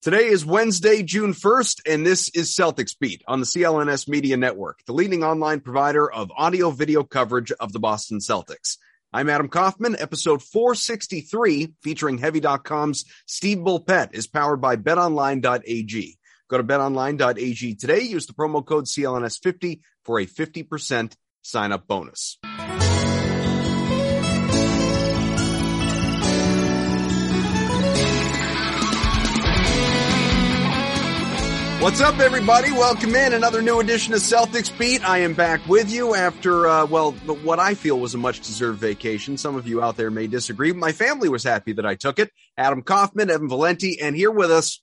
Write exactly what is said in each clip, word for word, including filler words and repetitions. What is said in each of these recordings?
Today is Wednesday, June first, and this is Celtics Beat on the C L N S Media Network, the leading online provider of audio-video coverage of the Boston Celtics. I'm Adam Kaufman. Episode four sixty-three, featuring Heavy dot com's Steve Bulpett, is powered by bet online dot a g. Go to bet online dot a g today. Use the promo code C L N S fifty for a fifty percent sign-up bonus. What's up, everybody? Welcome in another new edition of Celtics Beat. I am back with you after, uh, well, what I feel was a much-deserved vacation. Some of you out there may disagree. My family was happy that I took it. Adam Kaufman, Evan Valenti, and here with us,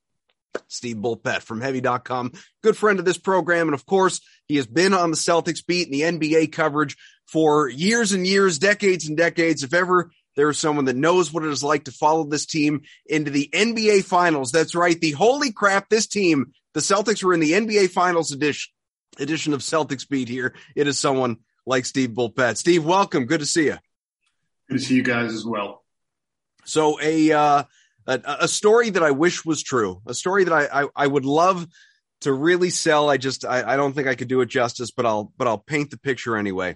Steve Bulpett from Heavy dot com. Good friend of this program, and of course, he has been on the Celtics Beat and the N B A coverage for years and years, decades and decades, if ever. There is someone that knows what it is like to follow this team into the N B A Finals. That's right. The holy crap, this team, the Celtics were in the N B A Finals edition, edition of Celtics Beat here. It is someone like Steve Bulpett. Steve, welcome. Good to see you. Good to see you guys as well. So a uh, a, a story that I wish was true, a story that I, I, I would love to really sell. I just I, I don't think I could do it justice, but I'll but I'll paint the picture anyway.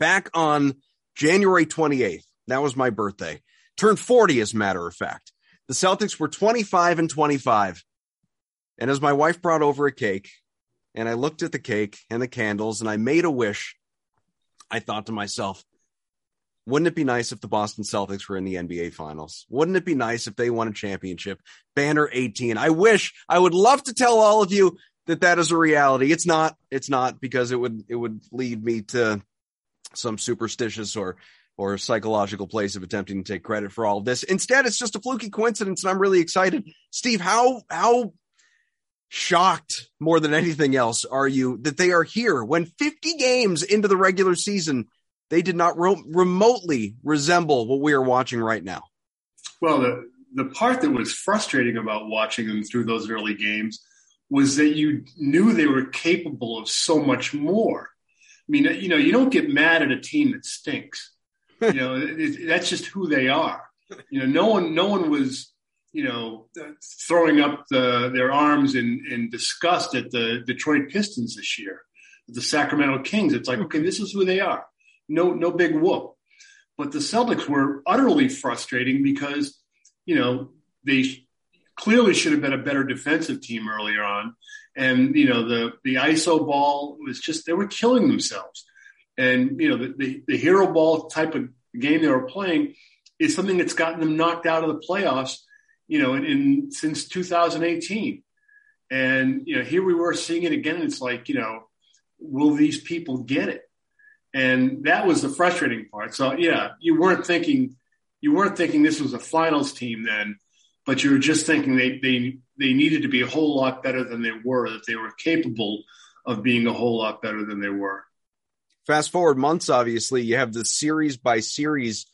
Back on January twenty-eighth. That was my birthday. Turned forty, as a matter of fact. The Celtics were twenty-five and twenty-five. And as my wife brought over a cake, and I looked at the cake and the candles, and I made a wish, I thought to myself, wouldn't it be nice if the Boston Celtics were in the N B A Finals? Wouldn't it be nice if they won a championship? Banner eighteen. I wish, I would love to tell all of you that that is a reality. It's not. It's not, because it would it would lead me to some superstitious or or a psychological place of attempting to take credit for all of this. Instead, it's just a fluky coincidence, and I'm really excited. Steve, how how shocked, more than anything else, are you that they are here when fifty games into the regular season, they did not re- remotely resemble what we are watching right now? Well, the, the part that was frustrating about watching them through those early games was that you knew they were capable of so much more. I mean, you know, you don't get mad at a team that stinks. You know, it, it, that's just who they are. You know, no one, no one was, you know, throwing up the, their arms in, in disgust at the Detroit Pistons this year, the Sacramento Kings. It's like, okay, this is who they are. No, no big whoop. But the Celtics were utterly frustrating because, you know, they clearly should have been a better defensive team earlier on, and you know, the the I S O ball was just, they were killing themselves. And, you know, the, the, the hero ball type of game they were playing is something that's gotten them knocked out of the playoffs, you know, in, in since two thousand eighteen. And, you know, here we were seeing it again. And it's like, you know, will these people get it? And that was the frustrating part. So, yeah, you weren't thinking you weren't thinking this was a finals team then, but you were just thinking they they, they needed to be a whole lot better than they were, that they were capable of being a whole lot better than they were. Fast forward months, obviously, you have the series by series,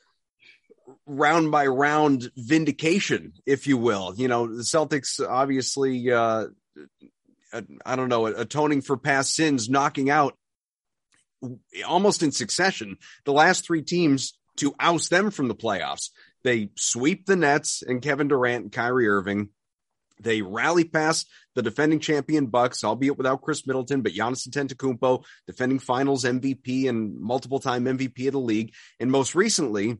round by round vindication, if you will. You know, the Celtics, obviously, uh, I don't know, atoning for past sins, knocking out almost in succession the last three teams to oust them from the playoffs. They sweep the Nets and Kevin Durant and Kyrie Irving. They rally past the defending champion Bucks, albeit without Khris Middleton, but Giannis Antetokounmpo, defending finals M V P and multiple-time M V P of the league. And most recently,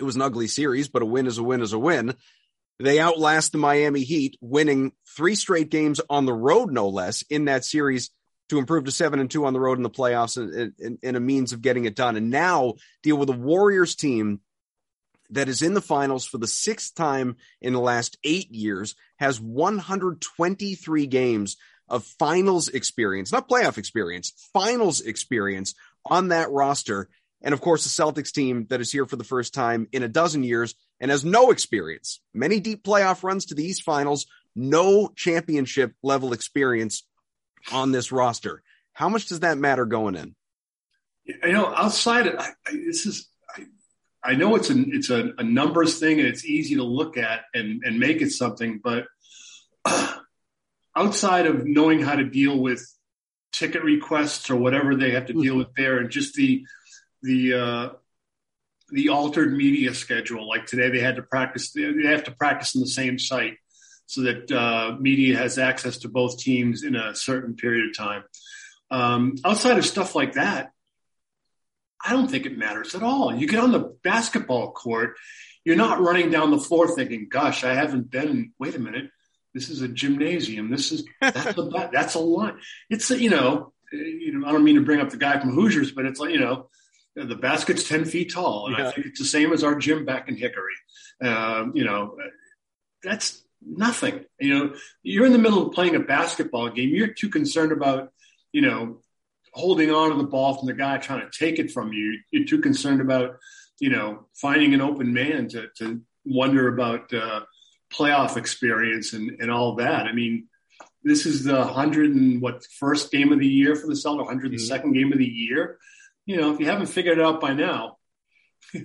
it was an ugly series, but a win is a win is a win. They outlast the Miami Heat, winning three straight games on the road, no less, in that series to improve to seven and two on the road in the playoffs and, and, and a means of getting it done. And now deal with a Warriors team that is in the finals for the sixth time in the last eight years, has one hundred twenty-three games of finals experience, not playoff experience, finals experience on that roster. And of course, the Celtics team that is here for the first time in a dozen years and has no experience, many deep playoff runs to the East Finals, no championship level experience on this roster. How much does that matter going in? You know, outside it, I, I, this is, I, I know it's a, it's a, a numbers thing and it's easy to look at and, and make it something, but uh, outside of knowing how to deal with ticket requests or whatever they have to mm-hmm. deal with there, and just the, the, uh, the altered media schedule, like today they had to practice, they have to practice in the same site so that uh, media has access to both teams in a certain period of time. Um, outside of stuff like that, I don't think it matters at all. You get on the basketball court, you're not running down the floor thinking, gosh, I haven't been, wait a minute, this is a gymnasium. This is, that's a, that's a lot. It's, you know, you know, I don't mean to bring up the guy from Hoosiers, but it's like, you know, the basket's ten feet tall, and yeah. I think it's the same as our gym back in Hickory. Um, you know, that's nothing. You know, you're in the middle of playing a basketball game. You're too concerned about, you know, holding on to the ball from the guy trying to take it from you. You're too concerned about, you know, finding an open man to, to wonder about uh, playoff experience and, and all that. I mean, this is the hundred and what first game of the year for the Celtics, hundred and second game of the year. You know, if you haven't figured it out by now, you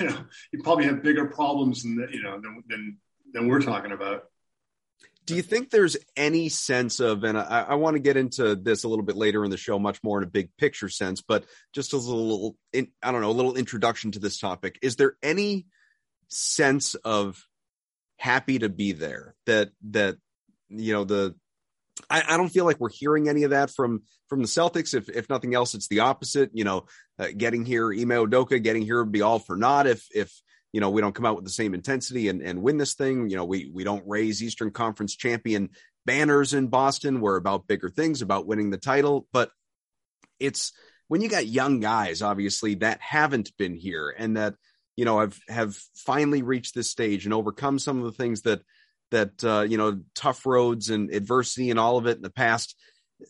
know, you probably have bigger problems than, you know, than, than, than we're talking about. Do you think there's any sense of, and I, I want to get into this a little bit later in the show, much more in a big picture sense, but just a little, I don't know, a little introduction to this topic. Is there any sense of happy to be there that, that, you know, the, I, I don't feel like we're hearing any of that from, from the Celtics. If if nothing else, it's the opposite. You know, uh, getting here, Ime Udoka, getting here would be all for naught if, if you know, we don't come out with the same intensity and, and win this thing. You know, we we don't raise Eastern Conference champion banners in Boston. We're about bigger things, about winning the title. But it's when you got young guys, obviously, that haven't been here and that, you know, have, have finally reached this stage and overcome some of the things that, that, uh, you know, tough roads and adversity and all of it in the past,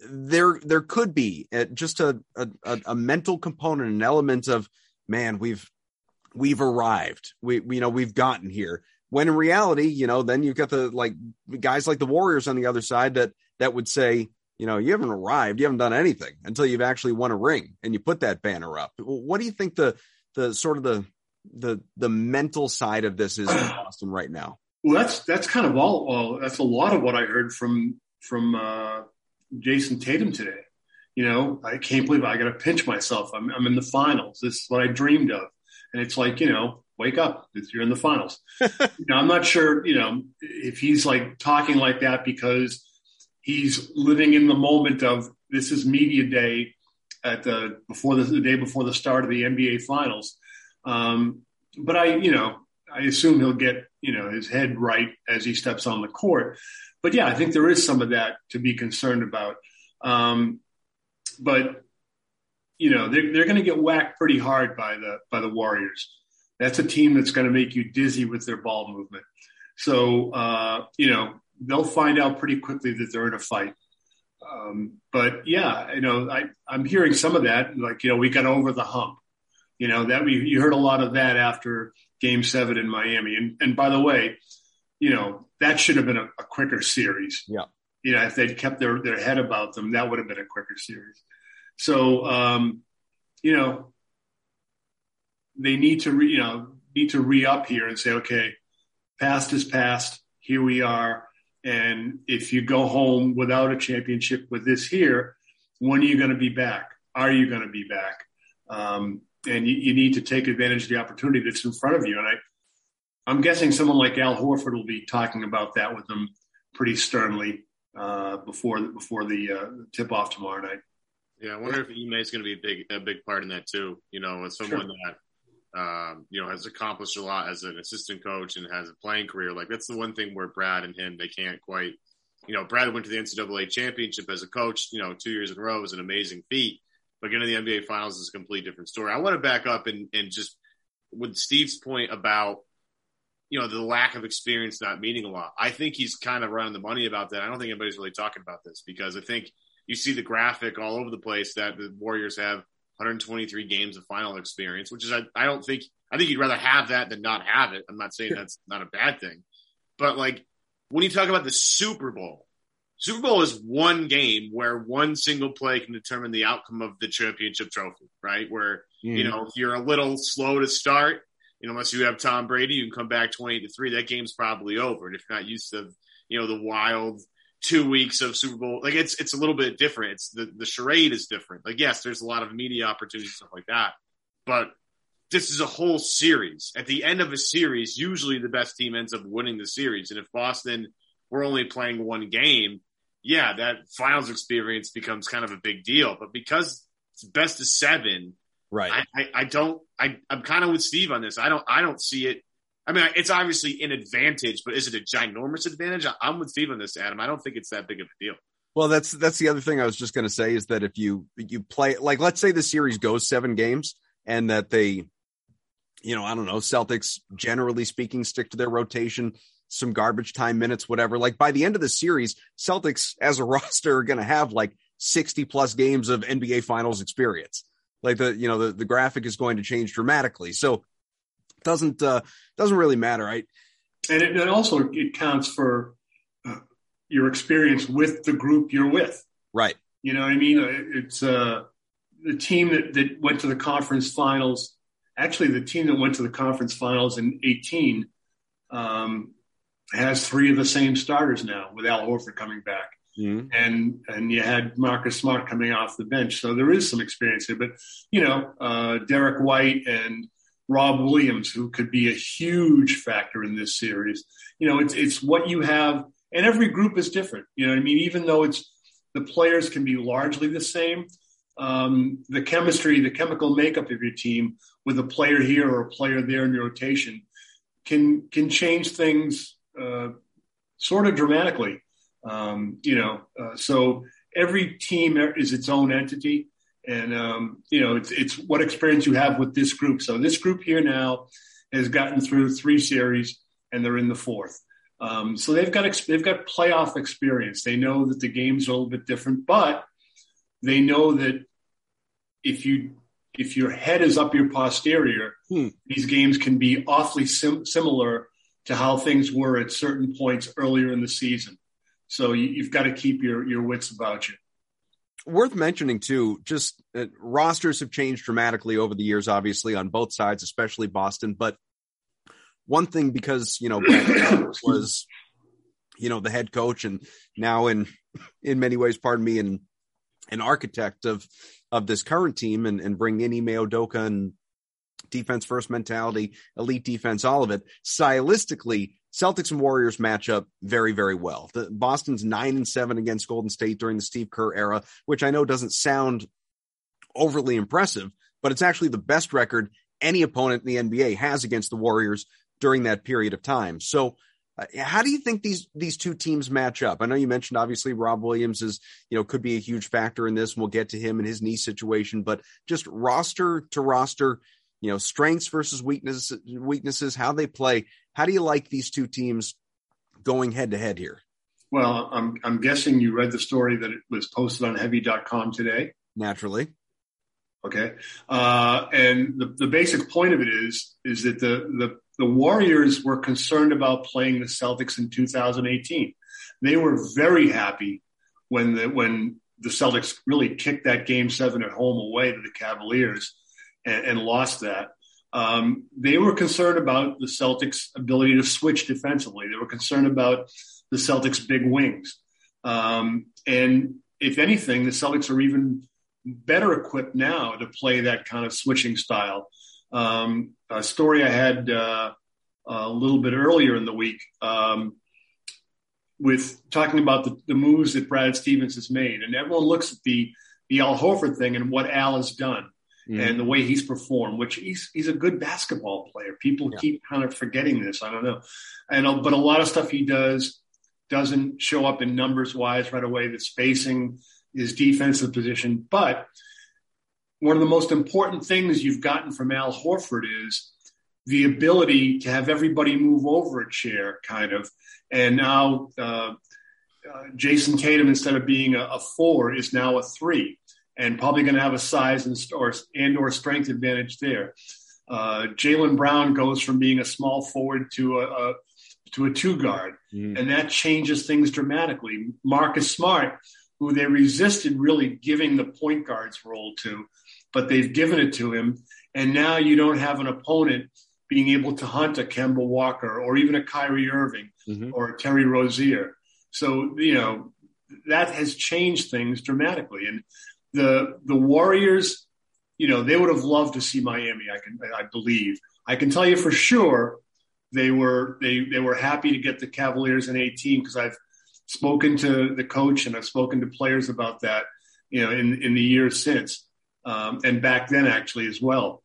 there, there could be just a, a, a mental component, an element of, man, we've, we've arrived. We, we, you know, we've gotten here, when in reality, you know, then you've got the, like, guys like the Warriors on the other side that, that would say, you know, you haven't arrived, you haven't done anything until you've actually won a ring and you put that banner up. What do you think the, the sort of the, the, the mental side of this is in Boston right now? Well, that's that's kind of all. Well, that's a lot of what I heard from from uh, Jason Tatum today. You know, I can't believe it. I got to pinch myself. I'm I'm in the finals. This is what I dreamed of, and it's like, you know, wake up. You're in the finals. You know, I'm not sure, you know, if he's like talking like that because he's living in the moment of this is media day at the before the, the day before the start of the N B A Finals. Um, but I, you know. I assume he'll get, you know, his head right as he steps on the court. But, yeah, I think there is some of that to be concerned about. Um, but, you know, they're, they're going to get whacked pretty hard by the by the Warriors. That's a team that's going to make you dizzy with their ball movement. So, uh, you know, they'll find out pretty quickly that they're in a fight. Um, but, yeah, you know, I, I'm hearing some of that. Like, you know, we got over the hump. You know, that we, you heard a lot of that after – Game seven in Miami. And and by the way, you know, that should have been a, a quicker series. Yeah. You know, if they'd kept their, their head about them, that would have been a quicker series. So, um, you know, they need to, re, you know, need to re-up here and say, okay, past is past. Here we are. And if you go home without a championship with this here, when are you going to be back? Are you going to be back? Um, And you, you need to take advantage of the opportunity that's in front of you. And I, I'm guessing someone like Al Horford will be talking about that with them pretty sternly uh, before the, before the uh, tip off tomorrow night. Yeah, I wonder if Ime is going to be a big a big part in that too. You know, as someone sure. that um, you know, has accomplished a lot as an assistant coach and has a playing career. Like, that's the one thing where Brad and him, they can't quite, you know, Brad went to the N C double A championship as a coach, you know, two years in a row is an amazing feat. But getting to the N B A Finals is a complete different story. I want to back up and, and just with Steve's point about, you know, the lack of experience not meaning a lot. I think he's kind of running the money about that. I don't think anybody's really talking about this because I think you see the graphic all over the place that the Warriors have one hundred twenty-three games of final experience, which is, I, I don't think, I think you'd rather have that than not have it. I'm not saying that's not a bad thing, but like when you talk about the Super Bowl, Super Bowl is one game where one single play can determine the outcome of the championship trophy, right? Where, yeah. you know, if you're a little slow to start, you know, unless you have Tom Brady, you can come back twenty to three. That game's probably over. And if you're not used to, you know, the wild two weeks of Super Bowl, like it's, it's a little bit different. It's the, the charade is different. Like, yes, there's a lot of media opportunities, stuff like that, but this is a whole series. At the end of a series, usually the best team ends up winning the series. And if Boston were only playing one game, yeah, that finals experience becomes kind of a big deal. But because it's best of seven, right? I, I, I don't. I, I'm kind of with Steve on this. I don't. I don't see it. I mean, it's obviously an advantage, but is it a ginormous advantage? I, I'm with Steve on this, Adam. I don't think it's that big of a deal. Well, that's that's the other thing I was just going to say is that if you you play, like, let's say the series goes seven games and that they, you know, I don't know, Celtics generally speaking stick to their rotation. Some garbage time minutes, whatever. Like by the end of the series, Celtics as a roster are going to have like sixty plus games of N B A Finals experience. Like the, you know, the, the graphic is going to change dramatically. So it doesn't, uh, doesn't really matter. Right. And it, it also, it counts for uh, your experience with the group you're with. Right. You know what I mean? It, it's uh, the team that, that went to the conference finals, actually the team that went to the conference finals in eighteen, um, has three of the same starters now with Al Horford coming back. Mm-hmm. And and you had Marcus Smart coming off the bench. So there is some experience here. But, you know, uh, Derek White and Rob Williams, who could be a huge factor in this series. You know, it's it's what you have. And every group is different. You know what I mean? Even though it's the players can be largely the same, um, the chemistry, the chemical makeup of your team with a player here or a player there in your rotation can can change things Uh, sort of dramatically, um, you know. Uh, so every team is its own entity, and um, you know, it's it's what experience you have with this group. So this group here now has gotten through three series, and they're in the fourth. Um, so they've got ex- they've got playoff experience. They know that the games are a little bit different, but they know that if you if your head is up your posterior, hmm. these games can be awfully sim- similar. to how things were at certain points earlier in the season. So you, you've got to keep your, your wits about you. Worth mentioning, too, just uh, rosters have changed dramatically over the years, obviously, on both sides, especially Boston. But one thing, because, you know, was, you know, the head coach and now in in many ways, pardon me, and an architect of of this current team and, and bring in Ime Udoka and defense first mentality, elite defense, all of it. Stylistically, Celtics and Warriors match up very, very well. The, Boston's nine and seven against Golden State during the Steve Kerr era, which I know doesn't sound overly impressive, but it's actually the best record any opponent in the N B A has against the Warriors during that period of time. So uh, how do you think these, these two teams match up? I know you mentioned, obviously, Rob Williams is, you know, could be a huge factor in this. We'll get to him and his knee situation, but just roster to roster, you know, strengths versus weaknesses, weaknesses, how they play. How do you like these two teams going head to head here? Well, I'm I'm guessing you read the story that it was posted on Heavy dot com today. Naturally. Okay. Uh, and the, the basic point of it is, is that the, the, the Warriors were concerned about playing the Celtics in two thousand eighteen. They were very happy when the, when the Celtics really kicked that game seven at home away to the Cavaliers. And, and lost that. Um, they were concerned about the Celtics' ability to switch defensively. They were concerned about the Celtics' big wings. Um, and if anything, the Celtics are even better equipped now to play that kind of switching style. Um, a story I had uh, a little bit earlier in the week um, with talking about the, the moves that Brad Stevens has made. And everyone looks at the, the Al Horford thing and what Al has done. mm-hmm. and the way he's performed, which he's he's a good basketball player. People yeah. keep kind of forgetting this. I don't know. And but a lot of stuff he does doesn't show up in numbers wise right away. The spacing, his defensive position. But one of the most important things you've gotten from Al Horford is the ability to have everybody move over a chair, kind of. And now uh, uh, Jason Tatum, instead of being a, a four, is now a three, and probably going to have a size and or, and or strength advantage there. Uh, Jaylen Brown goes from being a small forward to a, a to a two guard, mm. and that changes things dramatically. Marcus Smart, who they resisted really giving the point guard's role to, but they've given it to him, and now you don't have an opponent being able to hunt a Kemba Walker or even a Kyrie Irving mm-hmm. or a Terry Rozier. So, you know, that has changed things dramatically. And the the Warriors, you know, they would have loved to see Miami, I can I believe. I can tell you for sure they were they, they were happy to get the Cavaliers in eighteen because I've spoken to the coach and I've spoken to players about that, you know, in, in the years since. Um, and back then, actually, as well.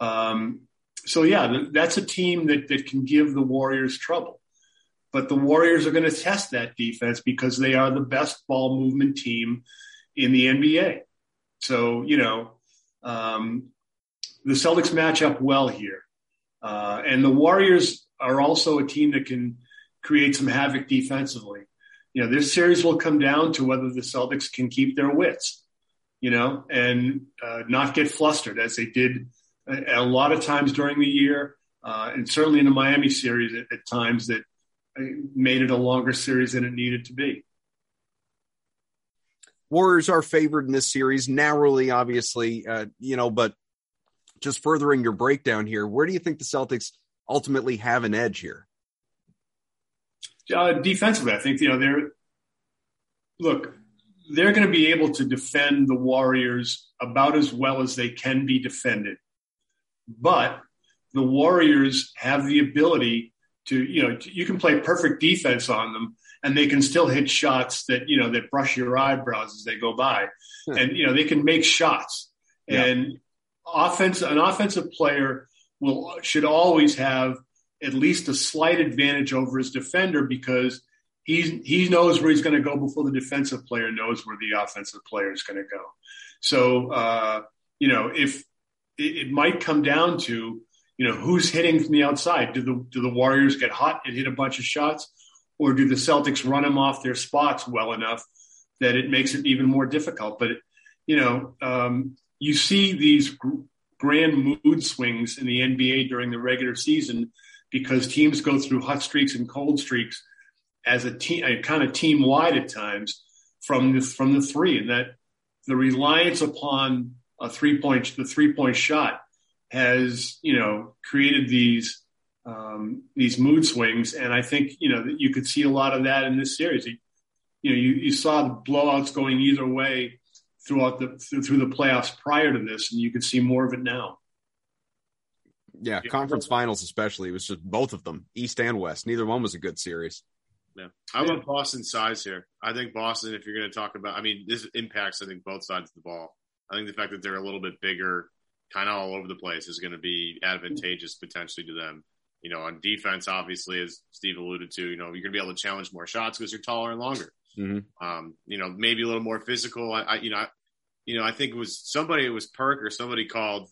Um, so, yeah, th- that's a team that, that can give the Warriors trouble. But the Warriors are going to test that defense because they are the best ball movement team in the N B A. So, you know, um, the Celtics match up well here. Uh, and the Warriors are also a team that can create some havoc defensively. You know, this series will come down to whether the Celtics can keep their wits, you know, and uh, not get flustered as they did a, a lot of times during the year. Uh, and certainly in the Miami series at, at times that made it a longer series than it needed to be. Warriors are favored in this series narrowly, obviously, uh, you know, but just furthering your breakdown here, where do you think the Celtics ultimately have an edge here? Uh, defensively, I think, you know, they're look, they're going to be able to defend the Warriors about as well as they can be defended. But the Warriors have the ability to, you know, to, you can play perfect defense on them and they can still hit shots that, you know, that brush your eyebrows as they go by. Hmm. And, you know, they can make shots. Yep. And offense, an offensive player will should always have at least a slight advantage over his defender because He's, he knows where he's going to go before the defensive player knows where the offensive player is going to go. So, uh, you know, if it, it might come down to, you know, who's hitting from the outside. Do the do the Warriors get hot and hit a bunch of shots, or do the Celtics run them off their spots well enough that it makes it even more difficult? But, you know, um, you see these gr- grand mood swings in the N B A during the regular season because teams go through hot streaks and cold streaks as a team, kind of team wide at times from the, from the three, and that the reliance upon a three point, the three point shot has, you know, created these, um, these mood swings. And I think, you know, that you could see a lot of that in this series. You, you know, you, you saw the blowouts going either way throughout the, through, through the playoffs prior to this, and you could see more of it now. Yeah. Conference finals, especially, it was just both of them, East and West. Neither one was a good series. Yeah, I want Boston size here. I think Boston, if you're going to talk about, I mean, this impacts, I think, both sides of the ball. I think the fact that they're a little bit bigger, kind of all over the place, is going to be advantageous potentially to them. You know, on defense, obviously, as Steve alluded to, you know, you're going to be able to challenge more shots because you're taller and longer. Mm-hmm. Um, you know, maybe a little more physical. I, I, you know, I, you know, I think it was somebody, it was Perk or somebody called,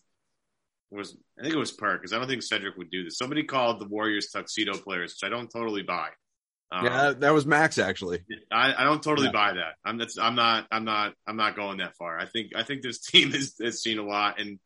was I think it was Perk because I don't think Cedric would do this. Somebody called the Warriors tuxedo players, which I don't totally buy. Um, yeah, that was Max actually. I, I don't totally yeah. buy that. I'm that's I'm not I'm not I'm not going that far. I think I think this team has, has seen a lot and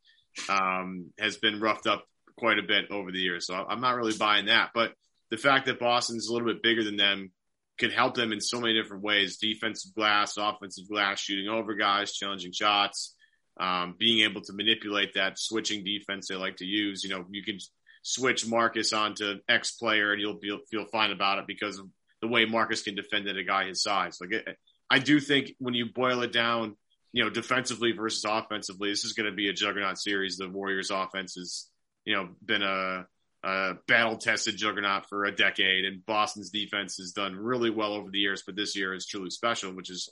um, has been roughed up quite a bit over the years. So I'm not really buying that. But the fact that Boston's a little bit bigger than them could help them in so many different ways: defensive glass, offensive glass, shooting over guys, challenging shots, um, being able to manipulate that switching defense they like to use. You know, you can switch Marcus onto X player and you'll be, feel fine about it because of the way Marcus can defend at a guy his size. Like it, I do think when you boil it down, you know, defensively versus offensively, this is going to be a juggernaut series. The Warriors offense has, you know, been a, a battle tested juggernaut for a decade, and Boston's defense has done really well over the years, but this year is truly special, which is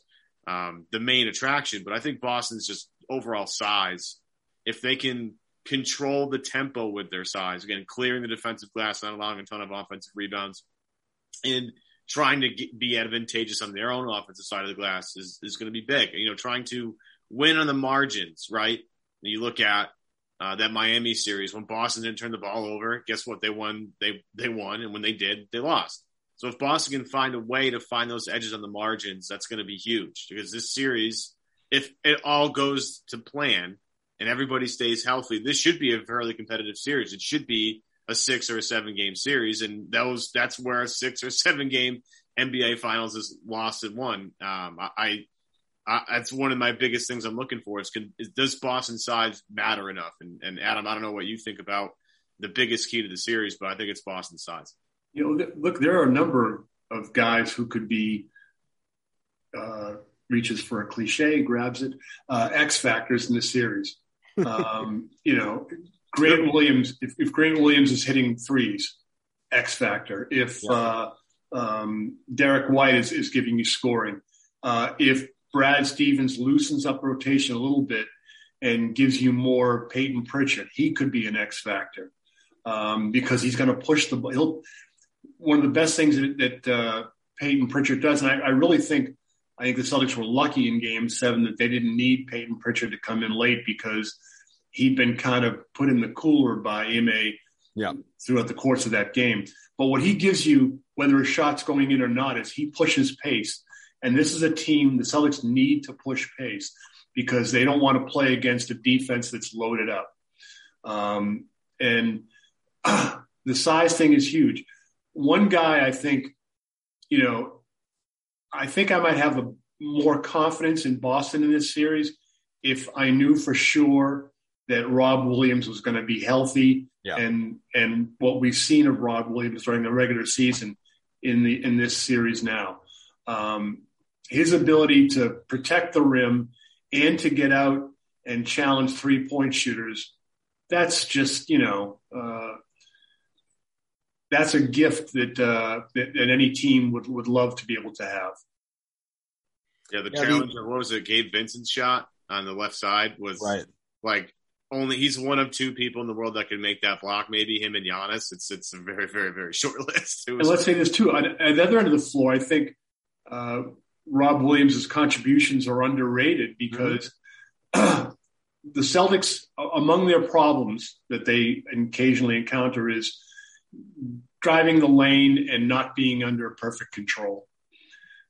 um, the main attraction. But I think Boston's just overall size if they can control the tempo with their size, again, clearing the defensive glass, not allowing a ton of offensive rebounds, and trying to get, be advantageous on their own offensive side of the glass is, is going to be big. You know, trying to win on the margins, right? You look at uh, that Miami series when Boston didn't turn the ball over. Guess what? They won. They they won, and when they did, they lost. So if Boston can find a way to find those edges on the margins, that's going to be huge, because this series, if it all goes to plan and everybody stays healthy, this should be a fairly competitive series. It should be a six or a seven game series. And those, that's where a six or seven game N B A finals is lost and won. Um, I, I, that's one of my biggest things I'm looking for is, can, is does Boston size matter enough? And, and Adam, I don't know what you think about the biggest key to the series, but I think it's Boston size. You know, look, there are a number of guys who could be, uh, reaches for a cliche, grabs it, uh, X factors in the series. Um, you know, Grant Williams, if, if Grant Williams is hitting threes, X factor. If uh, um, Derek White is, is giving you scoring. Uh, if Brad Stevens loosens up rotation a little bit and gives you more Peyton Pritchard, he could be an X factor um, because he's going to push the ball. One of the best things that, that uh, Peyton Pritchard does, and I, I really think I think the Celtics were lucky in Game seven that they didn't need Peyton Pritchard to come in late, because he'd been kind of put in the cooler by Ime yeah. throughout the course of that game. But what he gives you, whether a shot's going in or not, is he pushes pace. And this is a team, the Celtics need to push pace because they don't want to play against a defense that's loaded up. Um, and uh, the size thing is huge. One guy, I think, you know, I think I might have a, more confidence in Boston in this series if I knew for sure that Rob Williams was going to be healthy. Yeah. And and what we've seen of Rob Williams during the regular season in the in this series now. Um, his ability to protect the rim and to get out and challenge three-point shooters, that's just, you know, uh, that's a gift that, uh, that that any team would, would love to be able to have. Yeah, the yeah, challenge of, what was it, Gabe Vincent's shot on the left side was, right. like, only he's one of two people in the world that can make that block, maybe him and Giannis. It's it's a very, very, very short list. And let's say this, too. At the other end of the floor, I think uh, Rob Williams' contributions are underrated because mm-hmm. the Celtics, among their problems that they occasionally encounter is driving the lane and not being under perfect control.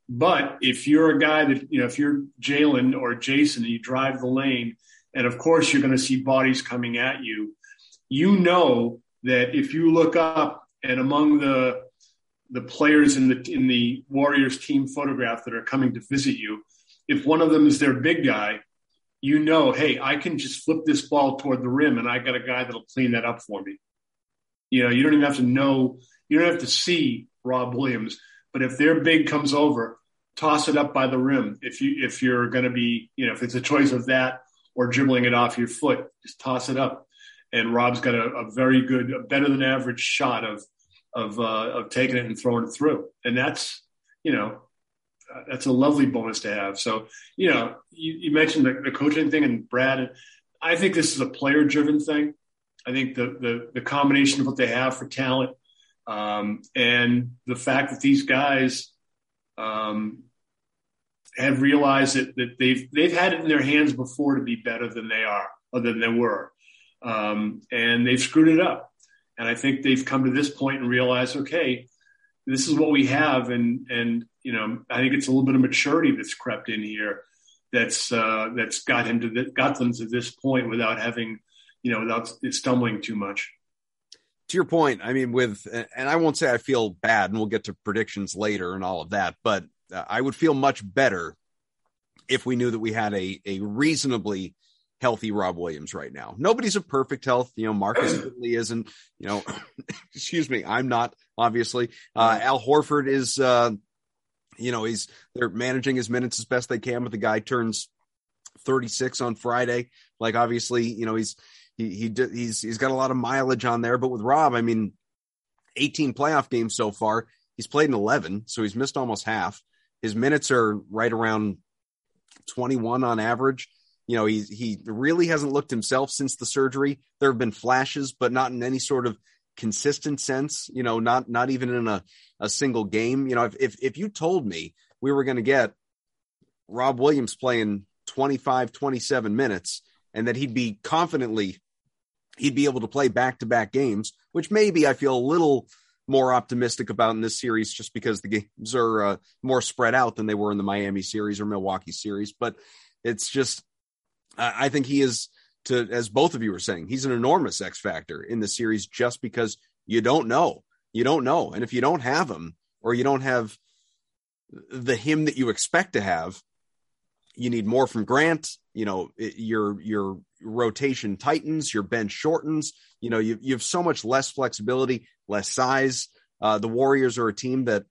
But if you're a guy that, you know, if you're Jaylen or Jason and you drive the lane, and of course you're going to see bodies coming at you, you know that if you look up and among the the players in the in the Warriors team photograph that are coming to visit you, if one of them is their big guy, you know, hey, I can just flip this ball toward the rim and I got a guy that'll clean that up for me. You know, you don't even have to know, you don't have to see Rob Williams, but if their big comes over, toss it up by the rim. If you if you're going to be, you know, if it's a choice of that or dribbling it off your foot, just toss it up. And Rob's got a, a very good, a better than average shot of of uh, of taking it and throwing it through. And that's, you know, uh, that's a lovely bonus to have. So, you know, you, you mentioned the, the coaching thing and Brad, and I think this is a player-driven thing. I think the, the the combination of what they have for talent um, and the fact that these guys um, have realized that, that they've they've had it in their hands before to be better than they are, or than they were, um, and they've screwed it up. And I think they've come to this point and realized, okay, this is what we have, and and you know, I think it's a little bit of maturity that's crept in here that's uh, that's got him to th- got them to this point without having. You know, without stumbling too much. To your point, I mean, with, and I won't say I feel bad, and we'll get to predictions later and all of that, but I would feel much better if we knew that we had a, a reasonably healthy Rob Williams right now. Nobody's a perfect health. You know, Marcus certainly isn't, you know, excuse me, I'm not, obviously. Uh, Al Horford is, uh, you know, he's, they're managing his minutes as best they can, but the guy turns thirty-six on Friday. Like, obviously, you know, he's, He, he he's he's got a lot of mileage on there, but with Rob, I mean, eighteen playoff games so far, he's played in eleven, so he's missed almost half. His minutes are right around twenty-one on average. You know, he, he really hasn't looked himself since the surgery. There have been flashes, but not in any sort of consistent sense, you know, not, not even in a, a single game. You know, if, if, if you told me we were going to get Rob Williams playing twenty-five, twenty-seven minutes and that he'd be confidently, he'd be able to play back-to-back games, which maybe I feel a little more optimistic about in this series, just because the games are uh, more spread out than they were in the Miami series or Milwaukee series. But it's just, I think he is, to, as both of you were saying, he's an enormous X factor in the series, just because you don't know, you don't know. And if you don't have him, or you don't have the him that you expect to have, you need more from Grant. You know, it, your, your rotation tightens, your bench shortens, you know, you, you have so much less flexibility, less size. Uh, the Warriors are a team that,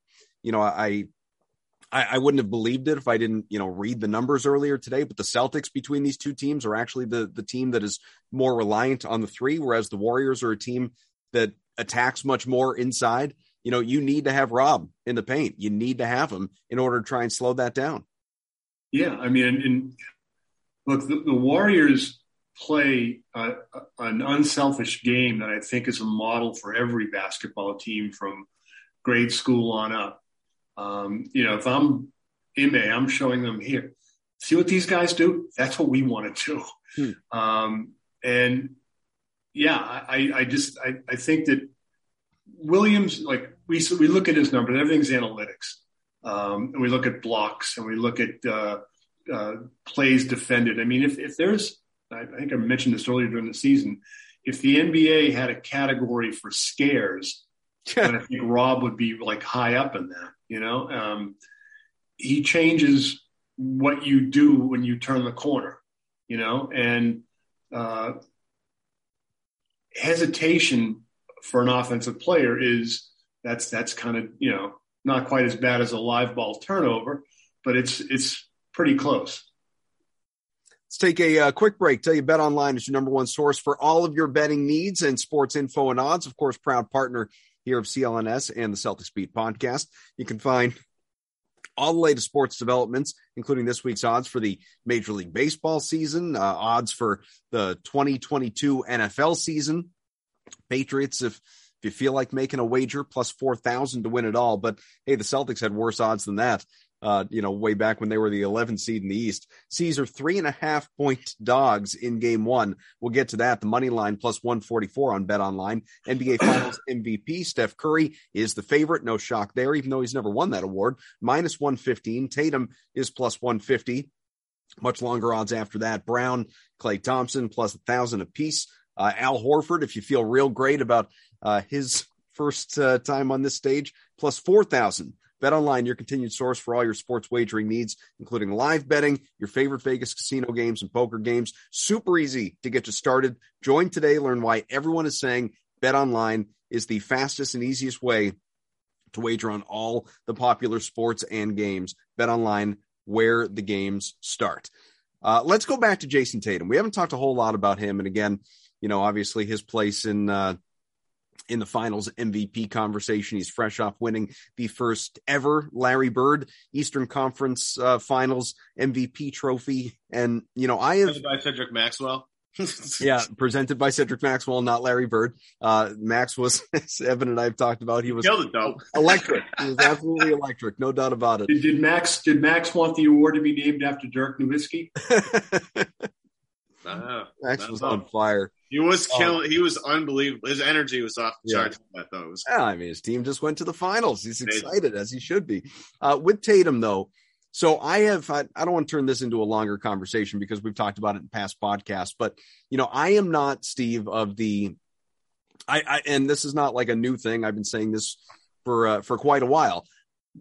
you know, I, I wouldn't have believed it if I didn't, you know, read the numbers earlier today, but the Celtics between these two teams are actually the the team that is more reliant on the three, whereas the Warriors are a team that attacks much more inside. You know, you need to have Rob in the paint. You need to have him in order to try and slow that down. Yeah. I mean, and, and look, the, the Warriors play uh, an unselfish game that I think is a model for every basketball team from grade school on up. Um, you know, if I'm Ime, I'm showing them, here, see what these guys do? That's what we want to do. Hmm. Um, and yeah, I, I just, I, I think that Williams, like we, we look at his numbers, everything's analytics. Um, and we look at blocks and we look at, uh, uh, plays defended. I mean, if, if there's, I think I mentioned this earlier during the season, if the N B A had a category for scares, then I think Rob would be like high up in that. You know, um, he changes what you do when you turn the corner, you know, and uh, hesitation for an offensive player is that's that's kind of, you know, not quite as bad as a live ball turnover, but it's it's pretty close. Let's take a uh, quick break. Tell you BetOnline is your number one source for all of your betting needs and sports info and odds. Of course, proud partner here of C L N S and the Celtics Beat podcast. You can find all the latest sports developments, including this week's odds for the Major League Baseball season, uh, odds for the twenty twenty-two N F L season. Patriots, if, if you feel like making a wager, plus four thousand to win it all. But hey, the Celtics had worse odds than that, uh, you know, way back when they were the eleventh seed in the East. C's are three and a half point dogs in game one. We'll get to that. The money line plus one forty-four on BetOnline. N B A Finals M V P Steph Curry is the favorite. No shock there, even though he's never won that award. Minus one fifteen. Tatum is plus one fifty. Much longer odds after that. Brown, Klay Thompson plus one thousand apiece. Uh, Al Horford, if you feel real great about uh, his first uh, time on this stage, plus four thousand. BetOnline, your continued source for all your sports wagering needs, including live betting, your favorite Vegas casino games and poker games. Super easy to get you started. Join today. Learn why everyone is saying BetOnline is the fastest and easiest way to wager on all the popular sports and games. BetOnline, where the games start. Uh, let's go back to Jason Tatum. We haven't talked a whole lot about him. And again, you know, obviously his place in uh, in the Finals M V P conversation. He's fresh off winning the first ever Larry Bird Eastern Conference uh, Finals M V P trophy. And, you know, I have... Presented by Cedric Maxwell. yeah, presented by Cedric Maxwell, not Larry Bird. Uh, Max was, as Evan and I have talked about, he was it, electric. He was absolutely electric, no doubt about it. Did, did Max Did Max want the award to be named after Dirk Nowitzki? Uh, Max was on fire. He was killing. Um, he was unbelievable. His energy was off the charts. Yeah. That, though, it was cool. Yeah, I mean, his team just went to the finals. He's excited, as he should be. Uh, with Tatum, though, so I have. I, I don't want to turn this into a longer conversation because we've talked about it in past podcasts. But you know, I am not Steve of the. I, I and this is not like a new thing. I've been saying this for uh, for quite a while.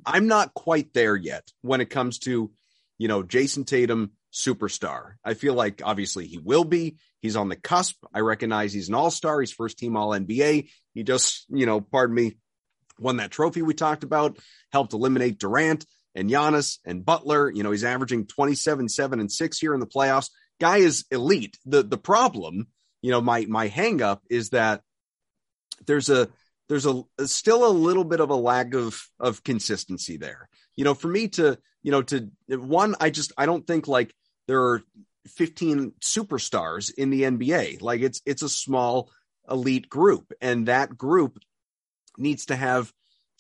I'm not quite there yet when it comes to, you know, Jason Tatum. Superstar. I feel like obviously he will be. He's on the cusp. I recognize he's an all-star. He's first team all N B A. He just, you know, pardon me, won that trophy we talked about, helped eliminate Durant and Giannis and Butler. You know, he's averaging twenty-seven, seven, and six here in the playoffs. Guy is elite. The the problem, you know, my my hang up is that there's a there's a still a little bit of a lack of of consistency there. You know, for me to, you know, to one, I just, I don't think like there are fifteen superstars in the N B A. Like it's, it's a small elite group, and that group needs to have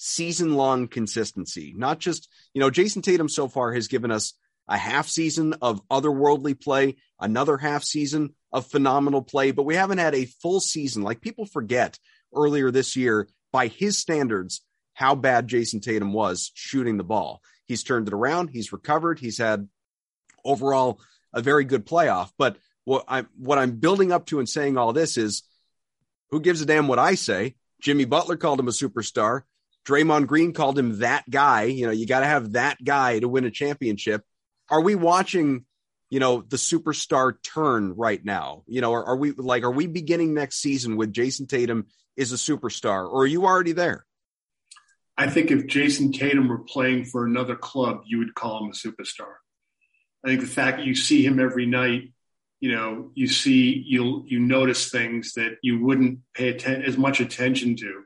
season long consistency, not just, you know, Jason Tatum so far has given us a half season of otherworldly play, another half season of phenomenal play, but we haven't had a full season. Like people forget earlier this year, by his standards, how bad Jason Tatum was shooting the ball. He's turned it around. He's recovered. He's had overall a very good playoff. But what I'm, what I'm building up to and saying all this is, who gives a damn what I say? Jimmy Butler called him a superstar. Draymond Green called him that guy. You know, you got to have that guy to win a championship. Are we watching, you know, the superstar turn right now? You know, are, are we like, are we beginning next season with Jason Tatum is a superstar, or are you already there? I think if Jason Tatum were playing for another club, you would call him a superstar. I think the fact that you see him every night, you know, you see, you you notice things that you wouldn't pay atten- as much attention to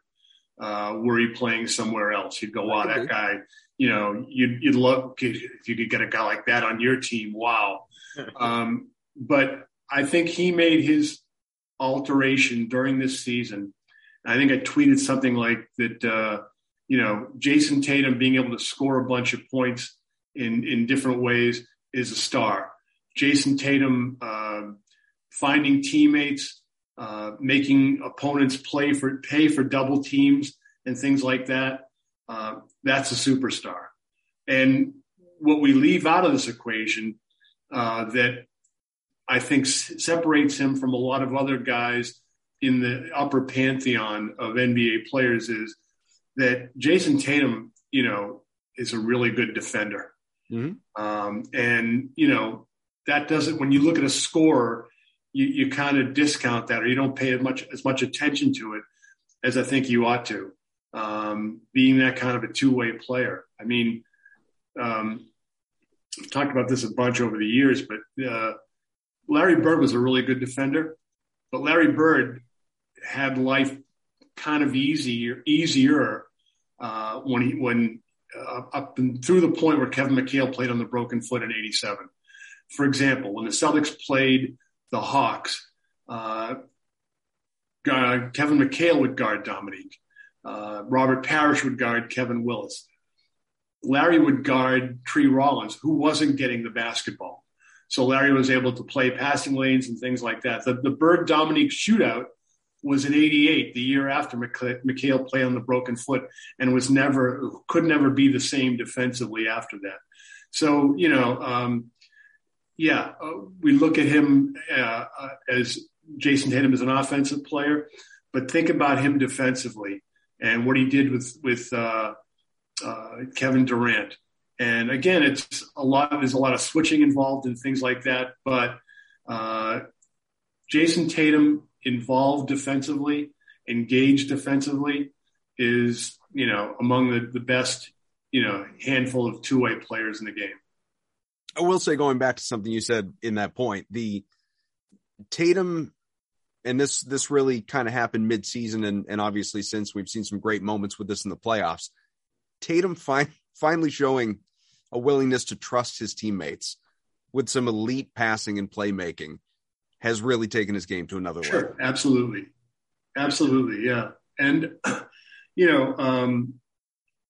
uh, were he playing somewhere else. You'd go, wow, that guy, you know, you'd, you'd love if you could get a guy like that on your team. Wow. Um, but I think he made his alteration during this season. I think I tweeted something like that, uh, you know, Jason Tatum being able to score a bunch of points in, in different ways is a star. Jason Tatum uh, finding teammates, uh, making opponents play for pay for double teams and things like that. Uh, that's a superstar. And what we leave out of this equation uh, that I think s- separates him from a lot of other guys in the upper pantheon of N B A players is that Jason Tatum, you know, is a really good defender. Mm-hmm. Um, and, you know, that doesn't, when you look at a scorer, you, you kind of discount that, or you don't pay as much, as much attention to it as I think you ought to, um, being that kind of a two-way player. I mean, um, I've talked about this a bunch over the years, but uh, Larry Bird was a really good defender, but Larry Bird had life kind of easier, easier uh, when he, when uh, up and through the point where Kevin McHale played on the broken foot in eighty-seven. For example, when the Celtics played the Hawks, uh, uh, Kevin McHale would guard Dominique. Uh, Robert Parrish would guard Kevin Willis. Larry would guard Tree Rollins, who wasn't getting the basketball. So Larry was able to play passing lanes and things like that. The, the Bird-Dominique shootout was in eighty-eight, the year after McHale played on the broken foot, and was never, could never be the same defensively after that. So, you know, um, yeah, uh, we look at him uh, uh, as Jason Tatum as an offensive player, but think about him defensively and what he did with, with uh, uh, Kevin Durant. And again, it's a lot, there's a lot of switching involved and things like that, but uh, Jason Tatum, involved defensively, engaged defensively, is, you know, among the, the best, you know, handful of two-way players in the game. I will say, going back to something you said in that point, the Tatum, and this this really kind of happened mid-season, and, and obviously since we've seen some great moments with this in the playoffs, Tatum fi- finally showing a willingness to trust his teammates with some elite passing and playmaking has really taken his game to another level. Sure, absolutely. Absolutely, yeah. And, you know, um,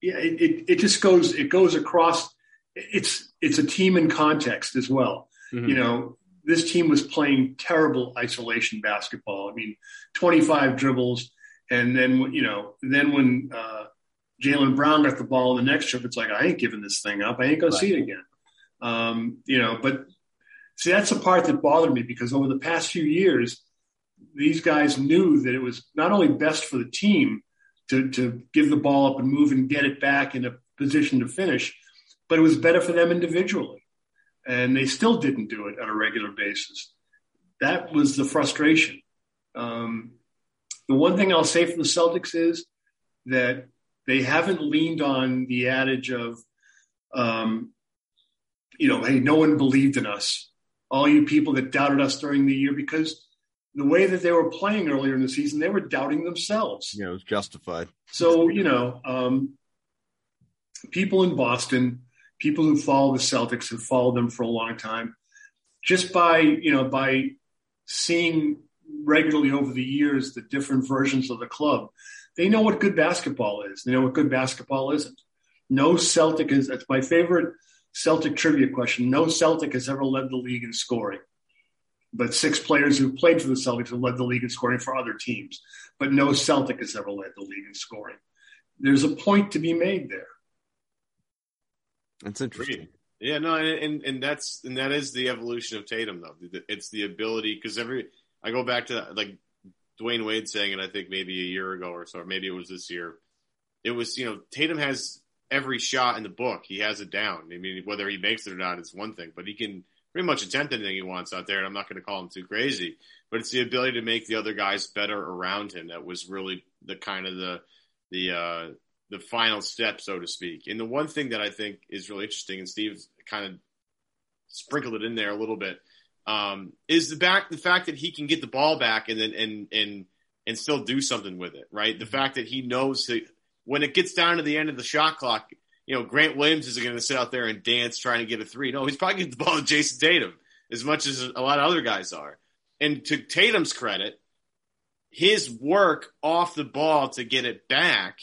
yeah, it, it, it just goes, it goes across, it's it's a team in context as well. Mm-hmm. You know, this team was playing terrible isolation basketball. I mean, twenty-five dribbles, and then, you know, then when uh, Jaylen Brown got the ball in the next trip, it's like, I ain't giving this thing up. I ain't going right. to see it again. Um, you know, but see, that's the part that bothered me, because over the past few years, these guys knew that it was not only best for the team to, to give the ball up and move and get it back in a position to finish, but it was better for them individually. And they still didn't do it on a regular basis. That was the frustration. Um, the one thing I'll say from the Celtics is that they haven't leaned on the adage of, um, you know, hey, no one believed in us, all you people that doubted us during the year, because the way that they were playing earlier in the season, they were doubting themselves. Yeah, it was justified. So, you know, um, people in Boston, people who follow the Celtics have followed them for a long time. just by, you know, by seeing regularly over the years the different versions of the club, they know what good basketball is. They know what good basketball isn't. No Celtic is – that's my favorite Celtic trivia question. No Celtic has ever led the league in scoring. But six players who played for the Celtics have led the league in scoring for other teams. But no Celtic has ever led the league in scoring. There's a point to be made there. That's interesting. Yeah, no, and and that's and that is the evolution of Tatum, though. It's the ability, because every I go back to like Dwayne Wade saying it, I think maybe a year ago or so, or maybe it was this year. It was, you know, Tatum has every shot in the book. He has it down. I mean, whether he makes it or not is one thing, but he can pretty much attempt anything he wants out there, and I'm not going to call him too crazy. But it's the ability to make the other guys better around him that was really the kind of the the uh, the final step, so to speak. And the one thing that I think is really interesting, and Steve kind of sprinkled it in there a little bit, um, is the back the fact that he can get the ball back and then and and and still do something with it, right? The fact that he knows that when it gets down to the end of the shot clock, you know, Grant Williams isn't going to sit out there and dance trying to get a three. No, he's probably getting the ball to Jason Tatum as much as a lot of other guys are. And to Tatum's credit, his work off the ball to get it back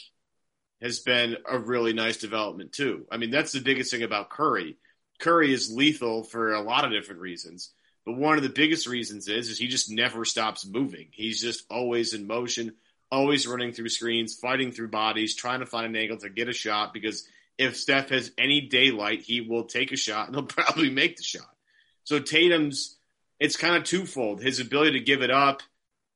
has been a really nice development too. I mean, that's the biggest thing about Curry. Curry is lethal for a lot of different reasons. But one of the biggest reasons is, is he just never stops moving. He's just always in motion, always running through screens, fighting through bodies, trying to find an angle to get a shot, because if Steph has any daylight, he will take a shot and he'll probably make the shot. So Tatum's, it's kind of twofold. His ability to give it up,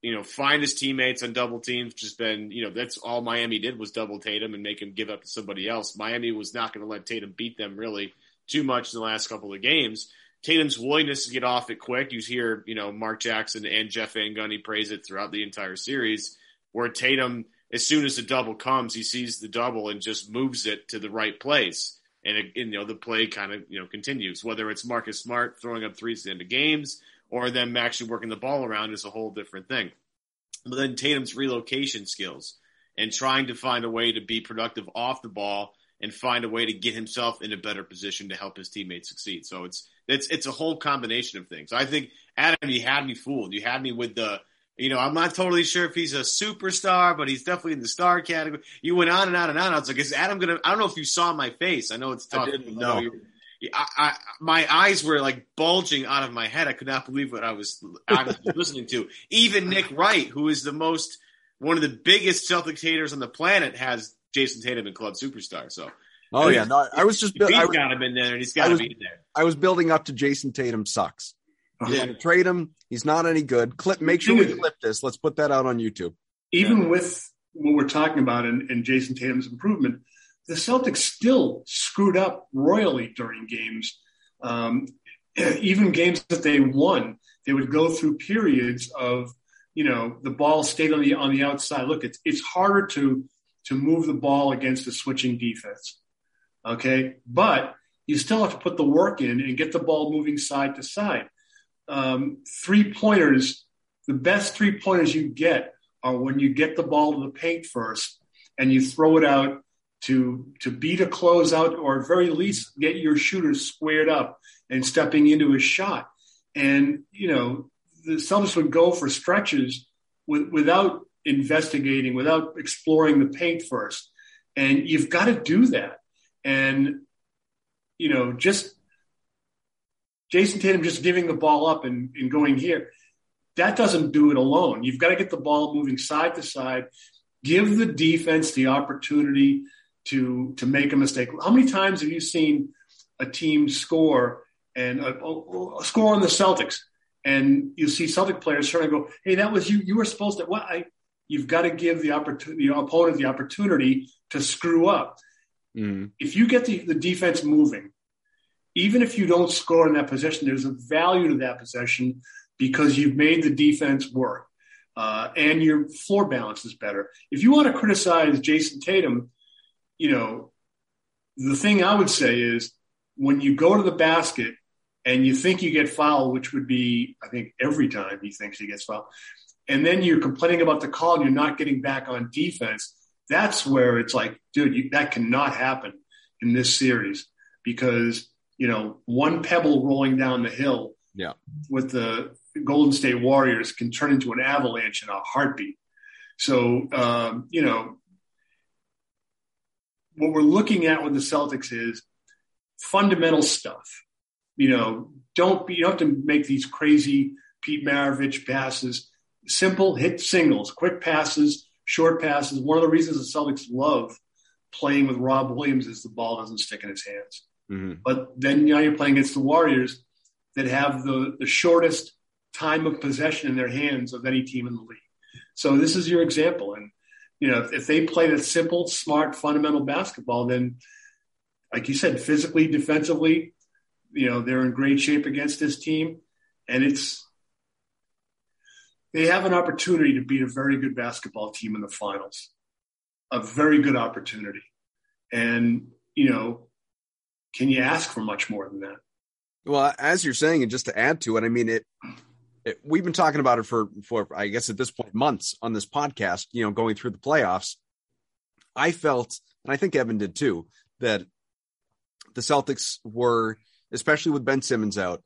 you know, find his teammates on double teams, just been, you know, that's all Miami did was double Tatum and make him give up to somebody else. Miami was not going to let Tatum beat them really too much in the last couple of games. Tatum's willingness to get off it quick. You hear, you know, Mark Jackson and Jeff Van Gundy praise it throughout the entire series, where Tatum, as soon as the double comes, he sees the double and just moves it to the right place. And, it, you know, the play kind of, you know, continues, whether it's Marcus Smart throwing up threes at the end of games or them actually working the ball around is a whole different thing. But then Tatum's relocation skills and trying to find a way to be productive off the ball and find a way to get himself in a better position to help his teammates succeed. So it's, it's, it's a whole combination of things. I think, Adam, you had me fooled. You had me with the, you know, I'm not totally sure if he's a superstar, but he's definitely in the star category. You went on and on and on. I was like, is Adam going to – I don't know if you saw my face. I know it's tough. I didn't know. I, I, my eyes were, like, bulging out of my head. I could not believe what I was, I was listening to. Even Nick Wright, who is the most – one of the biggest Celtics haters on the planet, has Jason Tatum and Club Superstar. So, oh, yeah. No, I was just – He's got him in there, and he's got to be in there. I was building up to Jason Tatum sucks. I'm yeah. going to trade him. He's not any good. Clip. Make sure we clip this. Let's put that out on YouTube. Even yeah. with what we're talking about and, and Jason Tatum's improvement, the Celtics still screwed up royally during games. Um, even games that they won, they would go through periods of, you know, the ball stayed on the on the outside. Look, it's it's harder to to move the ball against a switching defense. Okay, but you still have to put the work in and get the ball moving side to side. Um, three-pointers, the best three-pointers you get are when you get the ball to the paint first and you throw it out to to beat a closeout, or at very least get your shooter squared up and stepping into his shot. And, you know, the Celtics would go for stretches with, without investigating, without exploring the paint first. And you've got to do that. And, you know, just – Jason Tatum just giving the ball up and, and going here, that doesn't do it alone. You've got to get the ball moving side to side, give the defense the opportunity to to make a mistake. How many times have you seen a team score and a, a, a score on the Celtics, and you see Celtic players trying to go, "Hey, that was you. You were supposed to." What? I, you've got to give the opportunity, the opponent the opportunity to screw up. Mm. If you get the, the defense moving. Even if you don't score in that possession, there's a value to that possession because you've made the defense work, uh, and your floor balance is better. If you want to criticize Jason Tatum, you know, the thing I would say is when you go to the basket and you think you get fouled, which would be, I think, every time he thinks he gets fouled, and then you're complaining about the call and you're not getting back on defense, that's where it's like, dude, you, that cannot happen in this series because – you know, one pebble rolling down the hill yeah. with the Golden State Warriors can turn into an avalanche in a heartbeat. So, um, you know, what we're looking at with the Celtics is fundamental stuff. You know, don't be, you don't have to make these crazy Pete Maravich passes. Simple hit singles, quick passes, short passes. One of the reasons the Celtics love playing with Rob Williams is the ball doesn't stick in his hands. Mm-hmm. But then, you know, you're playing against the Warriors that have the, the shortest time of possession in their hands of any team in the league. So this is your example. And, you know, if, if they play that simple, smart, fundamental basketball, then, like you said, physically, defensively, you know, they're in great shape against this team. And it's – they have an opportunity to beat a very good basketball team in the finals, a very good opportunity. And, you know, can you ask for much more than that? Well, as you're saying, and just to add to it, I mean, it, it we've been talking about it for, for, I guess at this point, months on this podcast, you know, going through the playoffs. I felt, and I think Evan did too, that the Celtics were, especially with Ben Simmons out,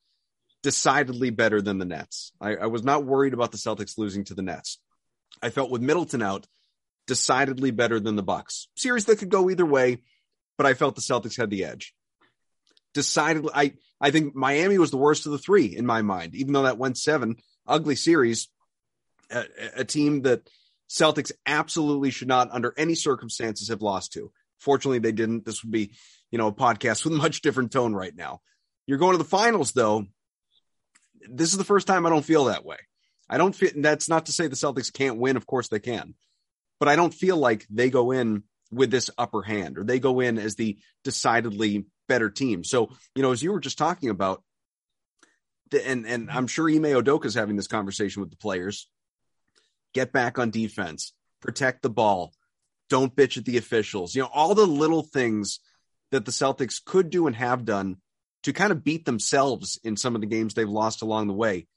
decidedly better than the Nets. I, I was not worried about the Celtics losing to the Nets. I felt with Middleton out, decidedly better than the Bucks. Series that could go either way, but I felt the Celtics had the edge. Decidedly, I, I think Miami was the worst of the three in my mind, even though that went seven, ugly series, a, a team that Celtics absolutely should not under any circumstances have lost to. Fortunately, they didn't. This would be, you know, a podcast with a much different tone right now. You're going to the finals, though. This is the first time I don't feel that way. I don't feel, and that's not to say the Celtics can't win. Of course they can, but I don't feel like they go in with this upper hand or they go in as the decidedly better team. So, you know, as you were just talking about, the, and, and I'm sure Ime Udoka is having this conversation with the players, get back on defense, protect the ball, don't bitch at the officials, you know, all the little things that the Celtics could do and have done to kind of beat themselves in some of the games they've lost along the way.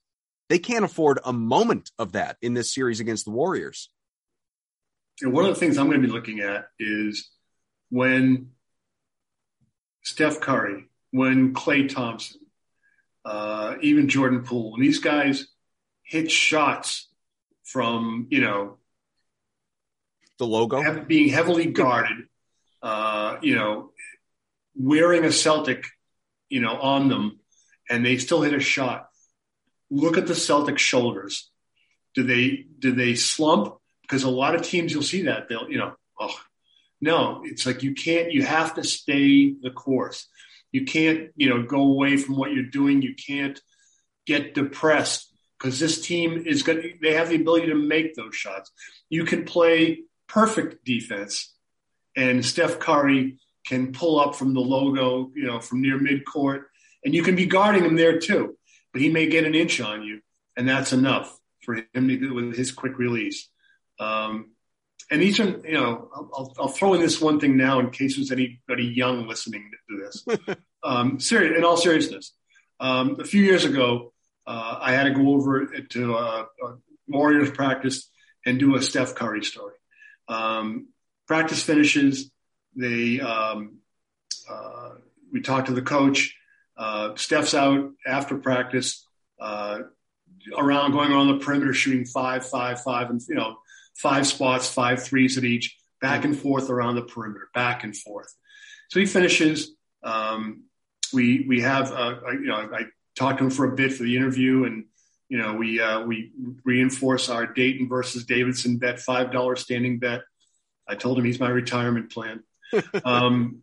They can't afford a moment of that in this series against the Warriors. And one of the things I'm going to be looking at is when Steph Curry, when Klay Thompson, uh, even Jordan Poole, and these guys hit shots from, you know, the logo, have, being heavily guarded, uh, you know, wearing a Celtic, you know, on them, and they still hit a shot. Look at the Celtic shoulders. Do they do they slump? Because a lot of teams you'll see that they'll, you know, oh. No, it's like you can't, you have to stay the course. You can't, you know, go away from what you're doing. You can't get depressed because this team is going to, they have the ability to make those shots. You can play perfect defense and Steph Curry can pull up from the logo, you know, from near midcourt, and you can be guarding him there too, but he may get an inch on you and that's enough for him to do with his quick release. Um, And each one, you know, I'll, I'll throw in this one thing now in case there's anybody young listening to this. um, serious, in all seriousness, um, a few years ago, uh, I had to go over to uh, a Warriors practice and do a Steph Curry story. Um, practice finishes. They um, uh, we talked to the coach. Uh, Steph's out after practice, uh, around going around the perimeter, shooting five, five, five, and you know. Five spots, five threes at each, back and forth around the perimeter, back and forth. So he finishes. Um, we we have, uh, I, you know, I talked to him for a bit for the interview, and you know, we uh, we reinforce our Dayton versus Davidson bet, five dollar standing bet. I told him he's my retirement plan. um,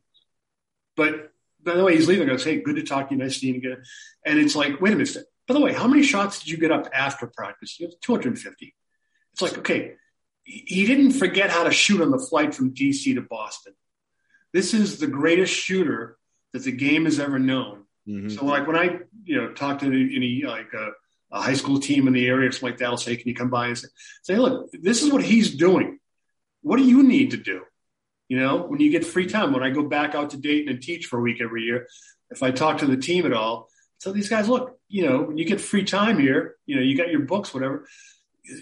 but by the way, he's leaving. I goes, hey, good to talk to you, nice seeing you again. And it's like, wait a minute. By the way, how many shots did you get up after practice? You have two hundred and fifty. It's like, okay. He didn't forget how to shoot on the flight from D C to Boston. This is the greatest shooter that the game has ever known. Mm-hmm. So, like when I, you know, talk to any like a, a high school team in the area or something like that, I'll say, "Can you come by and say, say, look, this is what he's doing. What do you need to do? You know, when you get free time, when I go back out to Dayton and teach for a week every year, if I talk to the team at all, so these guys, look, you know, when you get free time here, you know, you got your books, whatever."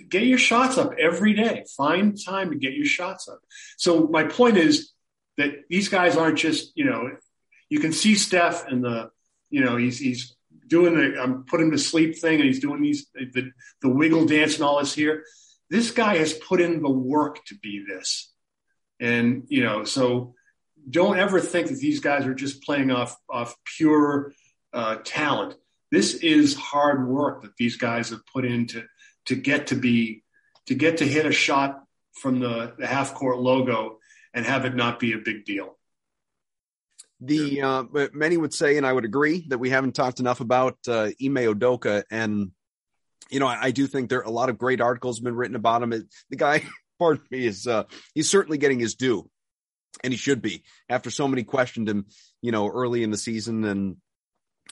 Get your shots up every day. Find time to get your shots up. So my point is that these guys aren't just, you know, you can see Steph and the, you know, he's he's doing the I'm put him to sleep thing, and he's doing these the, the wiggle dance and all this here. This guy has put in the work to be this. And, you know, so don't ever think that these guys are just playing off, off pure uh, talent. This is hard work that these guys have put in to, to get to be, to get to hit a shot from the, the half court logo and have it not be a big deal. The uh, many would say, and I would agree, that we haven't talked enough about uh, Ime Udoka. And, you know, I, I do think there are a lot of great articles have been written about him. The guy, pardon me, is uh, he's certainly getting his due, and he should be, after so many questioned him, you know, early in the season, and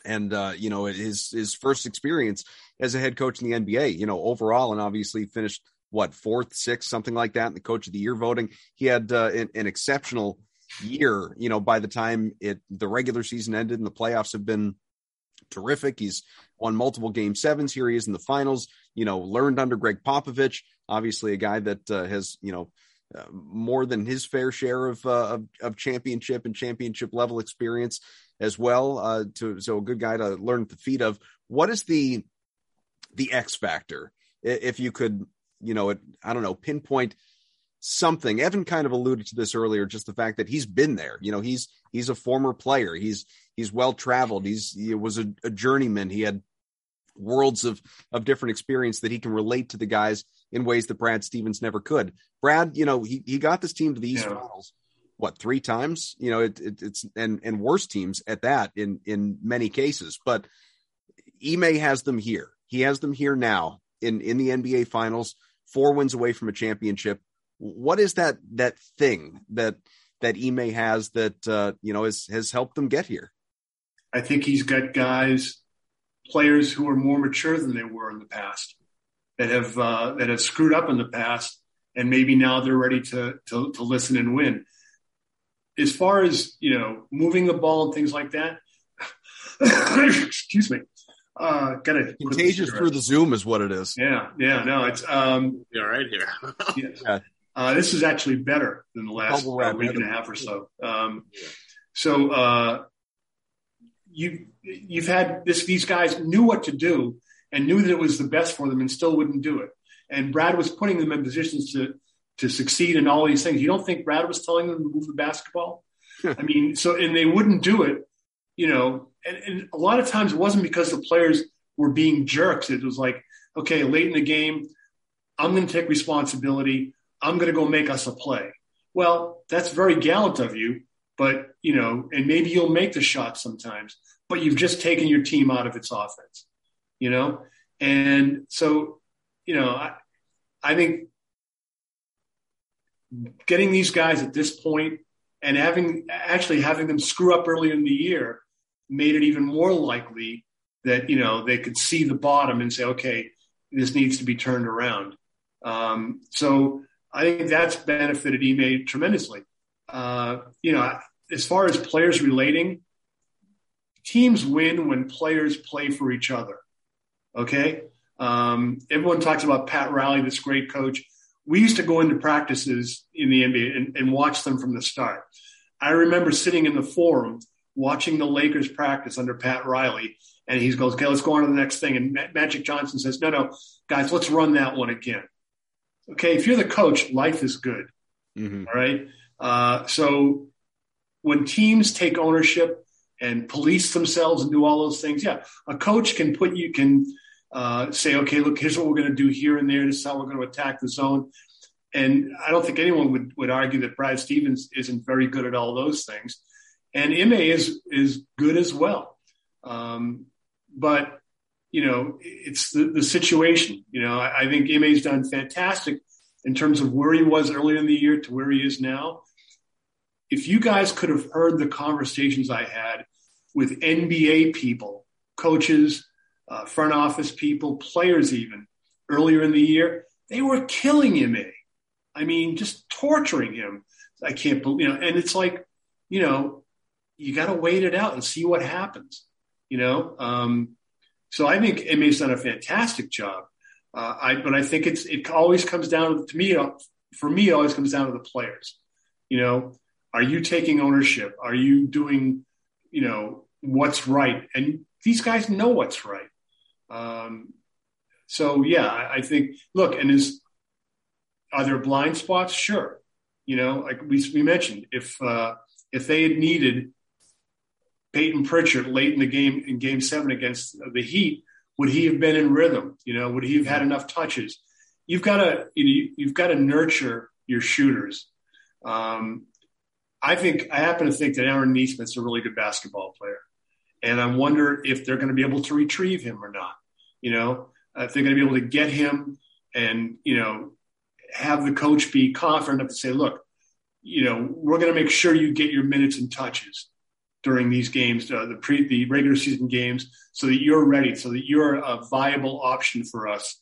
and uh, you know, his his first experience as a head coach in the N B A, you know, overall, and obviously finished what fourth, sixth, something like that in the coach of the year voting. He had uh, an, an exceptional year. You know, by the time it the regular season ended and the playoffs have been terrific. He's won multiple game sevens. Here he is in the finals, you know, learned under Greg Popovich, obviously a guy that uh, has, you know, uh, more than his fair share of, uh, of, of championship and championship level experience as well. Uh, to, so a good guy to learn at the feet of. What is the, the X factor? If you could, you know, it, I don't know, pinpoint something. Evan kind of alluded to this earlier, just the fact that he's been there. You know, he's he's a former player. He's he's well traveled. He's he was a, a journeyman. He had worlds of of different experience that he can relate to the guys in ways that Brad Stevens never could. Brad, you know, he he got this team to the East yeah. Finals, what, three times? You know, it, it, it's and and worse teams at that in in many cases. But Ime has them here. He has them here now in in the N B A Finals, four wins away from a championship. What is that that thing that that Ime has that uh, you know has has helped them get here? I think he's got guys, players who are more mature than they were in the past, that have uh, that have screwed up in the past, and maybe now they're ready to, to to listen and win. As far as, you know, moving the ball and things like that. Excuse me. Uh, got a contagious through the Zoom is what it is. Yeah, yeah, no, it's um, you're right here. yeah. yeah. Uh, this is actually better than the last uh, week and a half or so. Um, so uh, you, you've had this, these guys knew what to do and knew that it was the best for them and still wouldn't do it. And Brad was putting them in positions to, to succeed in all these things. You don't think Brad was telling them to move the basketball? I mean, so, and they wouldn't do it, you know. And, and a lot of times it wasn't because the players were being jerks. It was like, okay, late in the game, I'm going to take responsibility. I'm going to go make us a play. Well, that's very gallant of you, but, you know, and maybe you'll make the shot sometimes, but you've just taken your team out of its offense, you know? And so, you know, I, I think getting these guys at this point and having actually having them screw up early in the year made it even more likely that, you know, they could see the bottom and say, okay, this needs to be turned around. Um, so, I think that's benefited Ime tremendously. Uh, you know, as far as players relating, teams win when players play for each other, okay? Um, everyone talks about Pat Riley, this great coach. We used to go into practices in the N B A and, and watch them from the start. I remember sitting in the forum watching the Lakers practice under Pat Riley, and he goes, okay, let's go on to the next thing. And Magic Johnson says, no, no, guys, let's run that one again. Okay, if you're the coach, life is good, mm-hmm. all right? Uh, so when teams take ownership and police themselves and do all those things, yeah, a coach can put you can uh, say, okay, look, here's what we're going to do here and there. This is how we're going to attack the zone. And I don't think anyone would, would argue that Brad Stevens isn't very good at all those things. And Ime is is good as well. Um, but – you know, it's the, the situation. You know, I, I think Ime's done fantastic in terms of where he was earlier in the year to where he is now. If you guys could have heard the conversations I had with N B A people, coaches, uh, front office people, players even, earlier in the year, they were killing Ime. I mean, just torturing him. I can't believe, you know, and it's like, you know, you got to wait it out and see what happens, you know. Um So I think Ime's done a fantastic job, uh, I, but I think it's it always comes down to me. For me, it always comes down to the players. You know, are you taking ownership? Are you doing, you know, what's right? And these guys know what's right. Um, so, yeah, I, I think, look, and is, are there blind spots? Sure. You know, like we, we mentioned, if uh, if they had needed Peyton Pritchard late in the game, in game seven against the Heat, would he have been in rhythm? You know, would he have had enough touches? You've got to, you know, you've got to nurture your shooters. Um, I think, I happen to think that Aaron Nesmith's a really good basketball player. And I wonder if they're going to be able to retrieve him or not. You know, if they're going to be able to get him and, you know, have the coach be confident enough to say, look, you know, we're going to make sure you get your minutes and touches during these games, uh, the pre the regular season games, so that you're ready, so that you're a viable option for us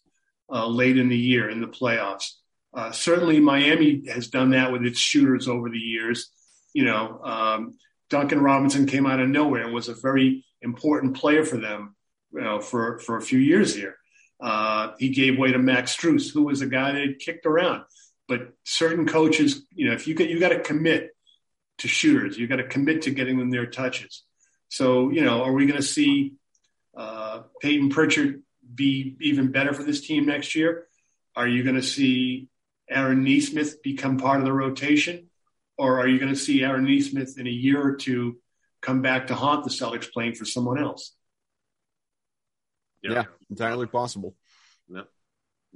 uh, late in the year in the playoffs. Uh, certainly Miami has done that with its shooters over the years. You know, um, Duncan Robinson came out of nowhere and was a very important player for them, you know, for, for a few years here. Uh, he gave way to Max Strus, who was a guy that had kicked around. But certain coaches, you know, if you get, you got to commit to shooters, you got to commit to getting them their touches. So, you know, are we going to see uh, Peyton Pritchard be even better for this team next year? Are you going to see Aaron Nesmith become part of the rotation? Or are you going to see Aaron Nesmith in a year or two come back to haunt the Celtics playing for someone else? Yeah, yeah, entirely possible. Yeah.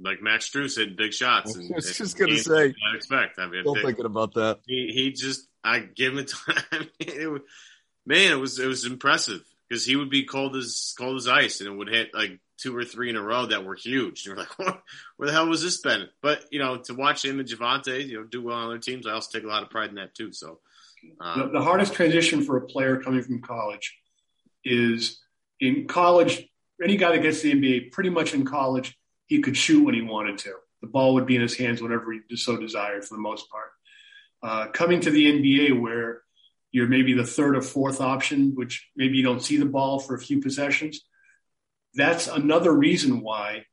Like Max Strus had big shots. And, I was just going to say. I expect. I mean, still they, thinking about that. He, he just, I give him time. I mean, it, man, it was it was impressive because he would be cold as cold as ice, and it would hit like two or three in a row that were huge. And you're like, what, where the hell was this been? But you know, to watch him and Javante, you know, do well on other teams, I also take a lot of pride in that too. So um, the, the hardest transition for a player coming from college is in college. Any guy that gets to the N B A, pretty much in college, he could shoot when he wanted to. The ball would be in his hands whenever he so desired for the most part. Uh, coming to the N B A where you're maybe the third or fourth option, which maybe you don't see the ball for a few possessions, that's another reason why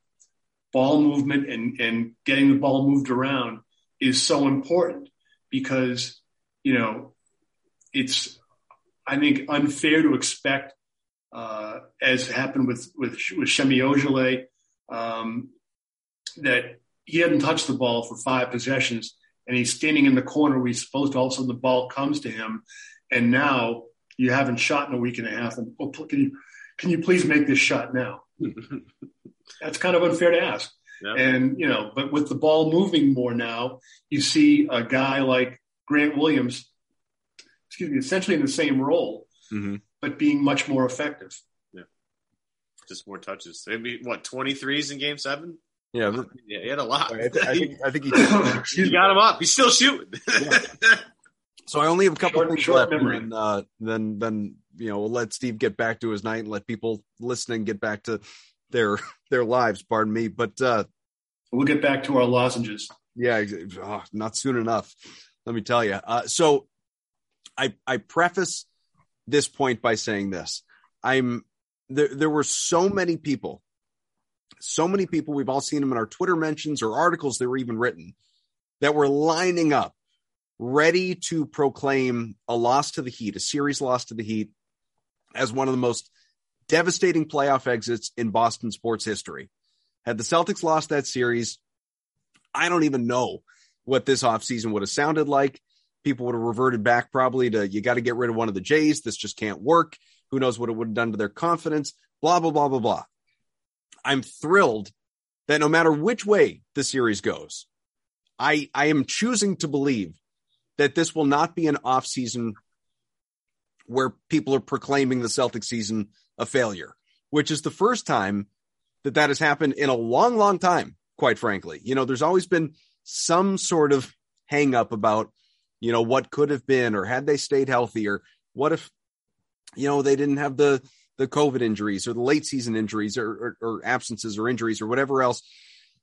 ball movement and, and getting the ball moved around is so important because, you know, it's, I think, unfair to expect Uh, as happened with with, with Shemi Ojale, um, that he hadn't touched the ball for five possessions, and he's standing in the corner where he's supposed to. All of a sudden, the ball comes to him, and now you haven't shot in a week and a half. And oh, can you can you please make this shot now? That's kind of unfair to ask. Yep. And you know, but with the ball moving more now, you see a guy like Grant Williams, excuse me, essentially in the same role. Mm-hmm. But being much more effective. Yeah. Just more touches. Maybe, what, twenty-threes in game seven? Yeah. But, yeah, he had a lot. I, th- I, think, I think he, he got him up. He's still shooting. Yeah. So I only have a couple short, of things left. Memory. And then, uh, then, then, you know, we'll let Steve get back to his night and let people listening get back to their their lives, pardon me. But uh, we'll get back to our lozenges. Yeah, oh, not soon enough, let me tell you. Uh, so I I preface this point by saying this. I'm there, there were so many people, so many people, we've all seen them in our Twitter mentions or articles that were even written, that were lining up ready to proclaim a loss to the Heat, a series loss to the Heat, as one of the most devastating playoff exits in Boston sports history. Had the Celtics lost that series, I don't even know what this offseason would have sounded like. People would have reverted back probably to, you got to get rid of one of the Jays. This just can't work. Who knows what it would have done to their confidence, blah, blah, blah, blah, blah. I'm thrilled that no matter which way the series goes, I, I am choosing to believe that this will not be an off season where people are proclaiming the Celtics season a failure, which is the first time that that has happened in a long, long time, quite frankly. You know, there's always been some sort of hang up about, you know, what could have been, or had they stayed healthy, or what if, you know, they didn't have the, the COVID injuries or the late season injuries or, or, or absences or injuries or whatever else.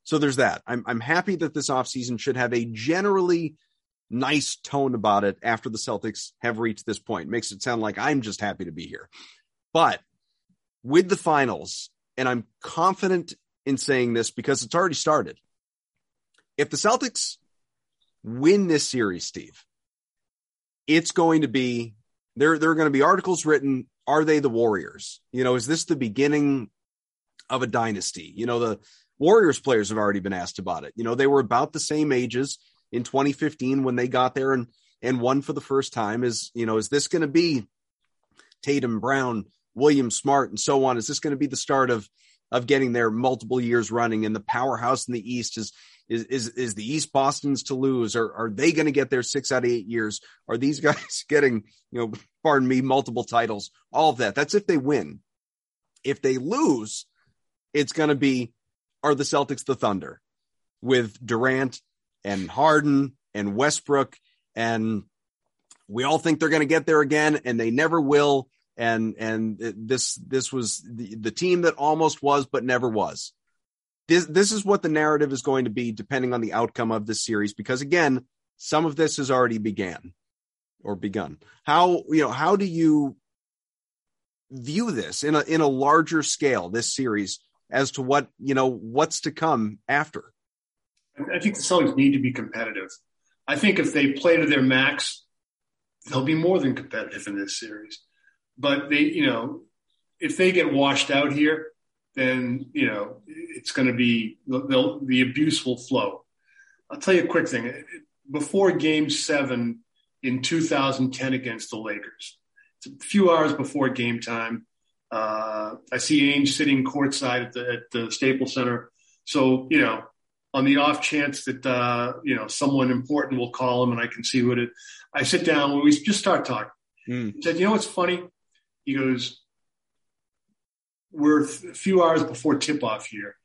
So there's that. I'm, I'm happy that this offseason should have a generally nice tone about it after the Celtics have reached this point. Makes it sound like I'm just happy to be here. But with the finals, and I'm confident in saying this because it's already started, if the Celtics win this series, Steve, it's going to be there, there are going to be articles written. Are they the Warriors? You know, is this the beginning of a dynasty? You know, the Warriors players have already been asked about it. You know, they were about the same ages in twenty fifteen when they got there and, and won for the first time. Is, you know, is this going to be Tatum, Brown, Williams, Smart, and so on? Is this going to be the start of, of getting there multiple years running, and the powerhouse in the East is, Is is is the East Boston's to lose? Or are they going to get their six out of eight years? Are these guys getting, you know, pardon me, multiple titles? All of that. That's if they win. If they lose, it's going to be, are the Celtics the Thunder with Durant and Harden and Westbrook? And we all think they're going to get there again, and they never will. And and this this was the, the team that almost was but never was. This, this is what the narrative is going to be depending on the outcome of this series, because, again, some of this has already began or begun. How, you know, how do you view this in a, in a larger scale, this series, as to what, you know, what's to come after? I think the Celtics need to be competitive. I think if they play to their max, they'll be more than competitive in this series. But they, you know, if they get washed out here, then, you know, it's going to be – the abuse will flow. I'll tell you a quick thing. Before Game seven in two thousand ten against the Lakers, it's a few hours before game time, uh, I see Ainge sitting courtside at the, at the Staples Center. So, you know, on the off chance that, uh, you know, someone important will call him and I can see what it – I sit down and we just start talking. Mm. He said, you know what's funny? He goes – we're a few hours before tip-off here.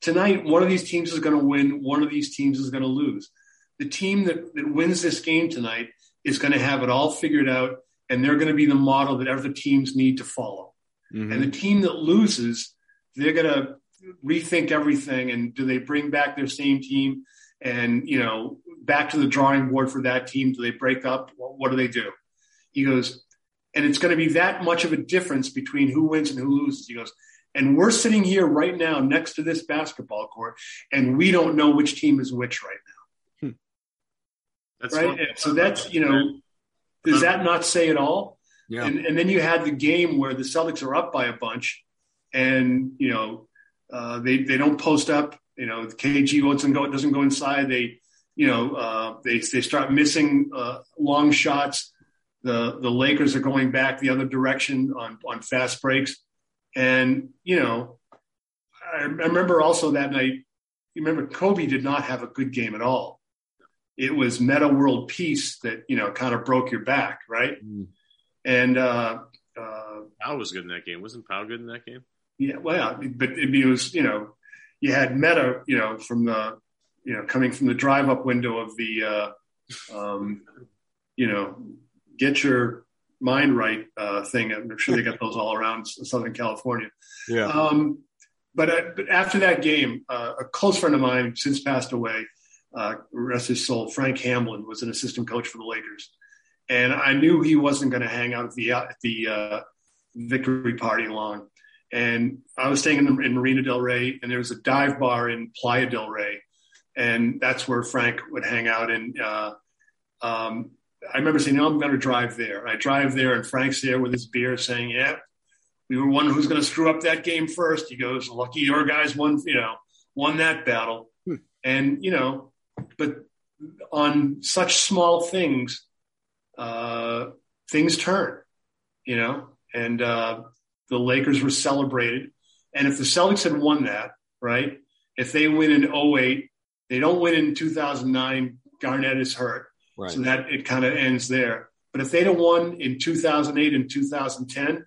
Tonight, one of these teams is going to win. One of these teams is going to lose. The team that, that wins this game tonight is going to have it all figured out, and they're going to be the model that other teams need to follow. Mm-hmm. And the team that loses, they're going to rethink everything, and do they bring back their same team and, you know, back to the drawing board for that team? Do they break up? What do they do? He goes – and it's going to be that much of a difference between who wins and who loses. He goes, and we're sitting here right now next to this basketball court, and we don't know which team is which right now. Hmm. That's right. And so that's, you know, does that not say it all? Yeah. And, and then you had the game where the Celtics are up by a bunch, and, you know, uh, they, they don't post up. You know, the K G doesn't go inside. They, you know, uh, they, they start missing uh, long shots. The the Lakers are going back the other direction on, on fast breaks. And, you know, I, I remember also that night, you remember Kobe did not have a good game at all. It was meta world peace that, you know, kind of broke your back, right? Mm. And uh, uh, Powell was good in that game. Wasn't Powell good in that game? Yeah, well, but it, it was, you know, you had meta, you know, from the, you know, coming from the drive-up window of the, uh, um, you know, get your mind right uh, thing. I'm sure they got those all around Southern California. Yeah. Um, but, uh, but after that game, uh, a close friend of mine since passed away, uh, rest his soul, Frank Hamlin, was an assistant coach for the Lakers. And I knew he wasn't going to hang out at the, at the uh, victory party long. And I was staying in, the, in Marina Del Rey, and there was a dive bar in Playa Del Rey. And that's where Frank would hang out. And uh, um, I remember saying, no, I'm going to drive there. I drive there, and Frank's there with his beer saying, yeah, we were one who's going to screw up that game first. He goes, lucky your guys won, you know, won that battle. Hmm. And, you know, but on such small things, uh, things turn, you know, and uh, the Lakers were celebrated. And if the Celtics had won that, right, if they win in oh eight, they don't win in two thousand nine, Garnett is hurt. Right. So that it kind of ends there. But if they'd have won in two thousand eight and two thousand ten,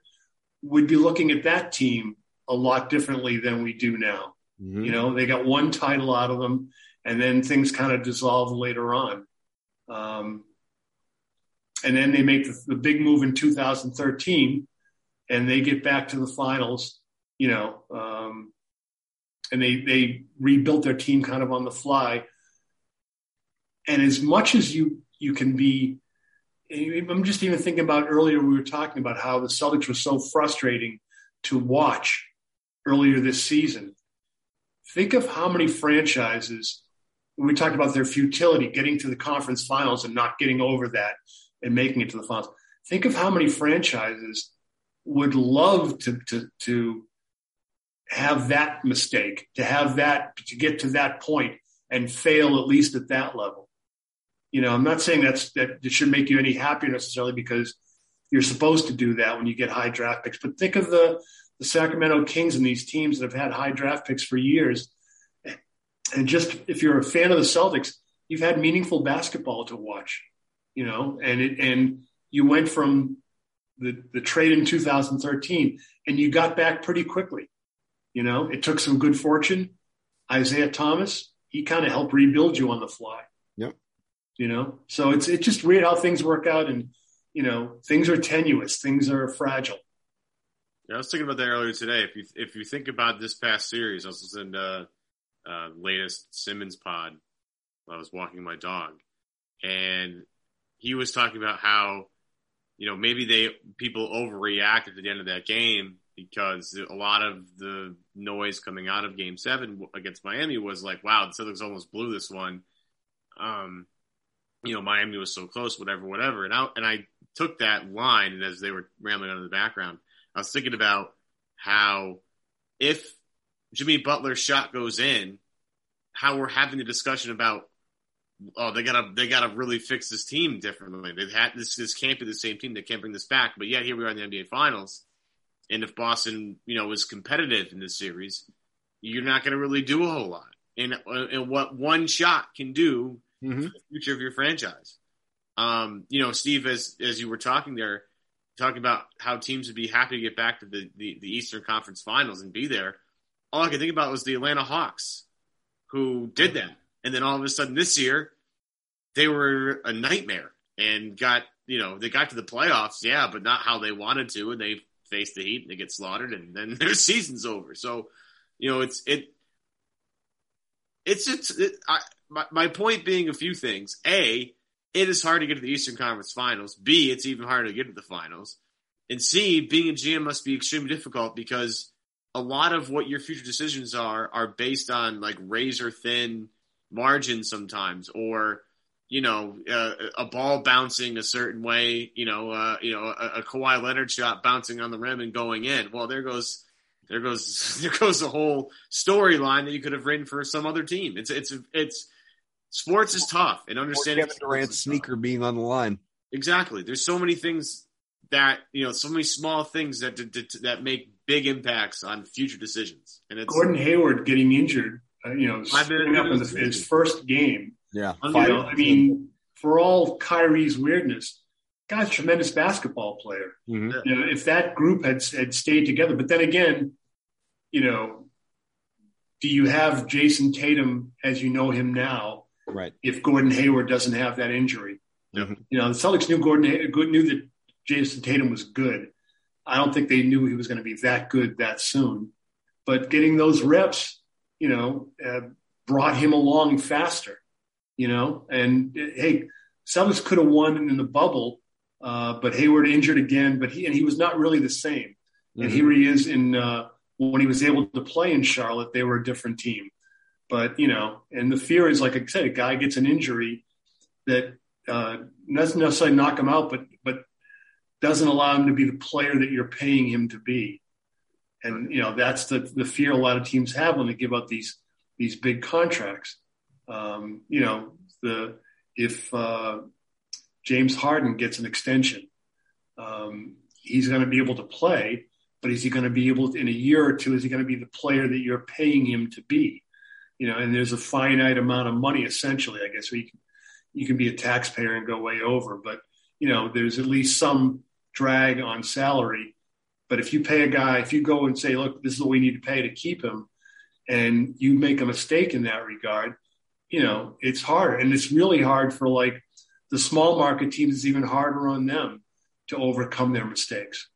we'd be looking at that team a lot differently than we do now. Mm-hmm. You know, they got one title out of them, and then things kind of dissolve later on. Um, and then they make the, the big move in two thousand thirteen, and they get back to the finals, you know, um, and they, they rebuilt their team kind of on the fly. And as much as you, you can be – I'm just even thinking about earlier we were talking about how the Celtics were so frustrating to watch earlier this season. Think of how many franchises – we talked about their futility, getting to the conference finals and not getting over that and making it to the finals. Think of how many franchises would love to to to have that mistake, to have that, to get to that point and fail at least at that level. You know, I'm not saying that's that it should make you any happier necessarily, because you're supposed to do that when you get high draft picks. But think of the, the Sacramento Kings and these teams that have had high draft picks for years. And just if you're a fan of the Celtics, you've had meaningful basketball to watch, you know, and it, and you went from the, the trade in two thousand thirteen and you got back pretty quickly. You know, it took some good fortune. Isaiah Thomas, he kind of helped rebuild you on the fly. Yep. You know, so it's it's just weird how things work out, and, you know, things are tenuous, things are fragile. Yeah, I was thinking about that earlier today. If you if you think about this past series, I was listening to uh, latest Simmons pod while I was walking my dog, and he was talking about how, you know, maybe they people overreacted at the end of that game, because a lot of the noise coming out of Game seven against Miami was like, wow, the Celtics almost blew this one. Um, you know, Miami was so close, whatever, whatever. And I, and I took that line, and as they were rambling out of the background, I was thinking about how if Jimmy Butler's shot goes in, how we're having the discussion about, oh, they gotta they gotta really fix this team differently. They've had this this can't be the same team. They can't bring this back. But yet here we are in the N B A Finals. And if Boston, you know, is competitive in this series, you're not going to really do a whole lot. And, and what one shot can do mm-hmm. for the future of your franchise. Um, you know, Steve, as as you were talking there, talking about how teams would be happy to get back to the, the, the Eastern Conference Finals and be there, all I could think about was the Atlanta Hawks, who did that. And then all of a sudden this year, they were a nightmare and got, you know, they got to the playoffs, yeah, but not how they wanted to, and they face the Heat and they get slaughtered, and then their season's over. So, you know, it's, it, it's, it's, it, I, my, my point being a few things. A, it is hard to get to the Eastern Conference Finals. B, it's even harder to get to the finals. And C, being a G M must be extremely difficult, because a lot of what your future decisions are, are based on like razor thin margins sometimes, or, you know, uh, a ball bouncing a certain way, you know, uh, you know, a, a Kawhi Leonard shot bouncing on the rim and going in. Well, there goes, there goes, there goes the whole storyline that you could have written for some other team. It's, it's, it's sports is tough, and understanding Kevin Durant's sneaker being on the line. Exactly. There's so many things that, you know, so many small things that, that, that make big impacts on future decisions. And it's Gordon Hayward getting injured, uh, you know, stepping up in the, his first game. Yeah, you know, I mean, for all Kyrie's weirdness, guy's a tremendous basketball player. Mm-hmm. You know, if that group had had stayed together, but then again, you know, do you have Jason Tatum as you know him now? Right. If Gordon Hayward doesn't have that injury, mm-hmm. you know, the Celtics knew Gordon Hayward knew that Jason Tatum was good. I don't think they knew he was going to be that good that soon, but getting those reps, you know, uh, brought him along faster. You know, and hey, Celtics could have won in the bubble, uh, but Hayward injured again. But he and he was not really the same. Mm-hmm. And here he is in uh, when he was able to play in Charlotte, they were a different team. But you know, and the fear is, like I said, a guy gets an injury that uh, doesn't necessarily knock him out, but but doesn't allow him to be the player that you're paying him to be. And you know, that's the the fear a lot of teams have when they give up these these big contracts. Um, you know, the, if, uh, James Harden gets an extension, um, he's going to be able to play, but is he going to be able to, in a year or two, is he going to be the player that you're paying him to be, you know, and there's a finite amount of money, essentially, I guess, where you can, you can be a taxpayer and go way over, but you know, there's at least some drag on salary. But if you pay a guy, if you go and say, look, this is what we need to pay to keep him, and you make a mistake in that regard, you know, it's hard, and it's really hard for like the small market teams. It's even harder on them to overcome their mistakes.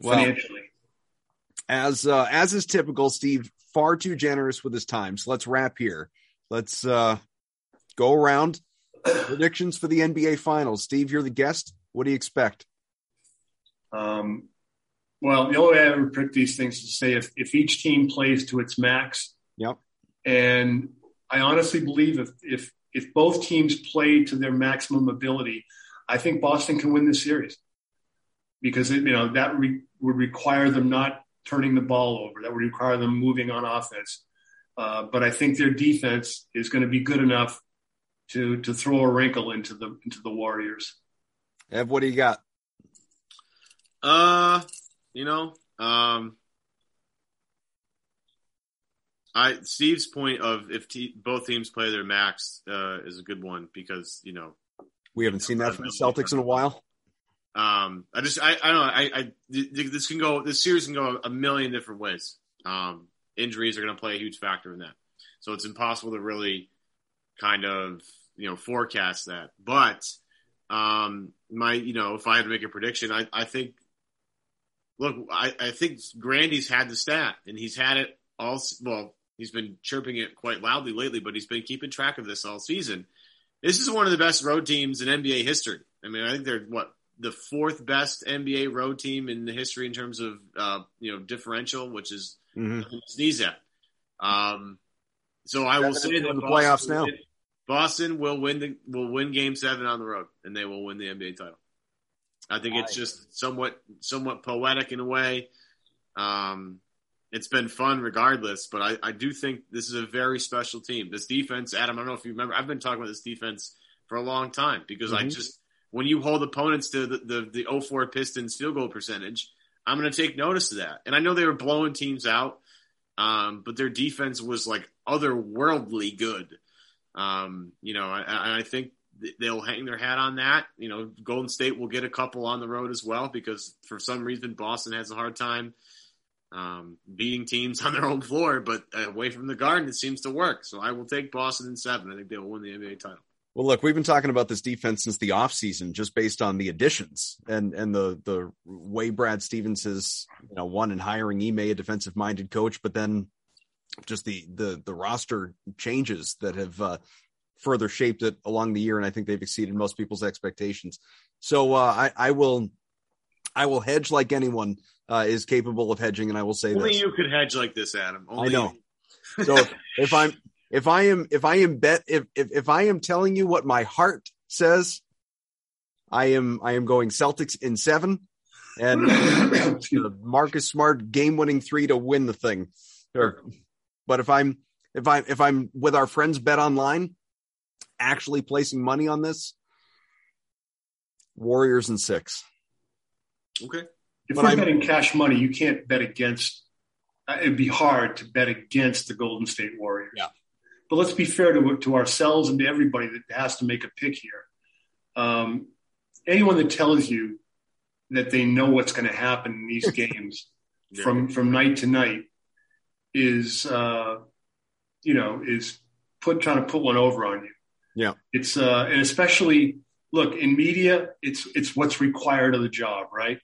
Well, financially, as uh, as is typical, Steve, far too generous with his time. So let's wrap here. Let's uh, go around predictions for the N B A Finals. Steve, you're the guest. What do you expect? Um, well, the only way I ever predict these things is to say if if each team plays to its max. Yep. And I honestly believe if, if if both teams play to their maximum ability, I think Boston can win this series because, it, you know, that re- would require them not turning the ball over. That would require them moving on offense. Uh, but I think their defense is going to be good enough to to throw a wrinkle into the into the Warriors. Ev, what do you got? Uh, you know, um, I Steve's point of if te- both teams play their max uh, is a good one because, you know, we haven't seen that from the Celtics in a while. Um, I just, I, I don't know. I, I, this can go, this series can go a million different ways. Um, injuries are going to play a huge factor in that. So it's impossible to really kind of, you know, forecast that. But, um, my, you know, if I had to make a prediction, I, I think, look, I, I think Grandy's had the stat and he's had it all. Well, he's been chirping it quite loudly lately, but he's been keeping track of this all season. This is one of the best road teams in N B A history. I mean, I think they're what, the fourth best N B A road team in the history in terms of, uh, you know, differential, which is mm-hmm. nothing to sneeze at. Um, so I will say that the playoffs now, Boston will win the, will win game seven on the road and they will win the N B A title. I think nice. It's just somewhat, somewhat poetic in a way. Um, it's been fun regardless, but I, I do think this is a very special team. This defense, Adam, I don't know if you remember, I've been talking about this defense for a long time because mm-hmm. I just, when you hold opponents to the, the, the oh four Pistons field goal percentage, I'm going to take notice of that. And I know they were blowing teams out, um, but their defense was like otherworldly good. Um, you know, I, I think they'll hang their hat on that. You know, Golden State will get a couple on the road as well because for some reason Boston has a hard time um, beating teams on their own floor, but away from the Garden it seems to work. So I will take Boston in seven. I think they will win the N B A title. Well, look, we've been talking about this defense since the offseason just based on the additions and, and the, the way Brad Stevens has, you know, one in hiring Ime, a defensive-minded coach, but then just the the the roster changes that have uh, further shaped it along the year, and I think they've exceeded most people's expectations. So uh, I, I will I will hedge like anyone uh, is capable of hedging, and I will say this. Only you could hedge like this, Adam. Only I know. You. So if I'm – If I am, if I am bet, if, if, if I am telling you what my heart says, I am, I am going Celtics in seven and Marcus Smart game winning three to win the thing. Sure. But if I'm, if I, if I'm with our friends Bet Online, actually placing money on this, Warriors in six. Okay. If but we're I'm, betting cash money, you can't bet against, it'd be hard to bet against the Golden State Warriors. Yeah. But let's be fair to to ourselves and to everybody that has to make a pick here. Um, anyone that tells you that they know what's going to happen in these games yeah. from from night to night is, uh, you know, is put trying to put one over on you. Yeah, it's uh, and especially look in media, it's it's what's required of the job, right?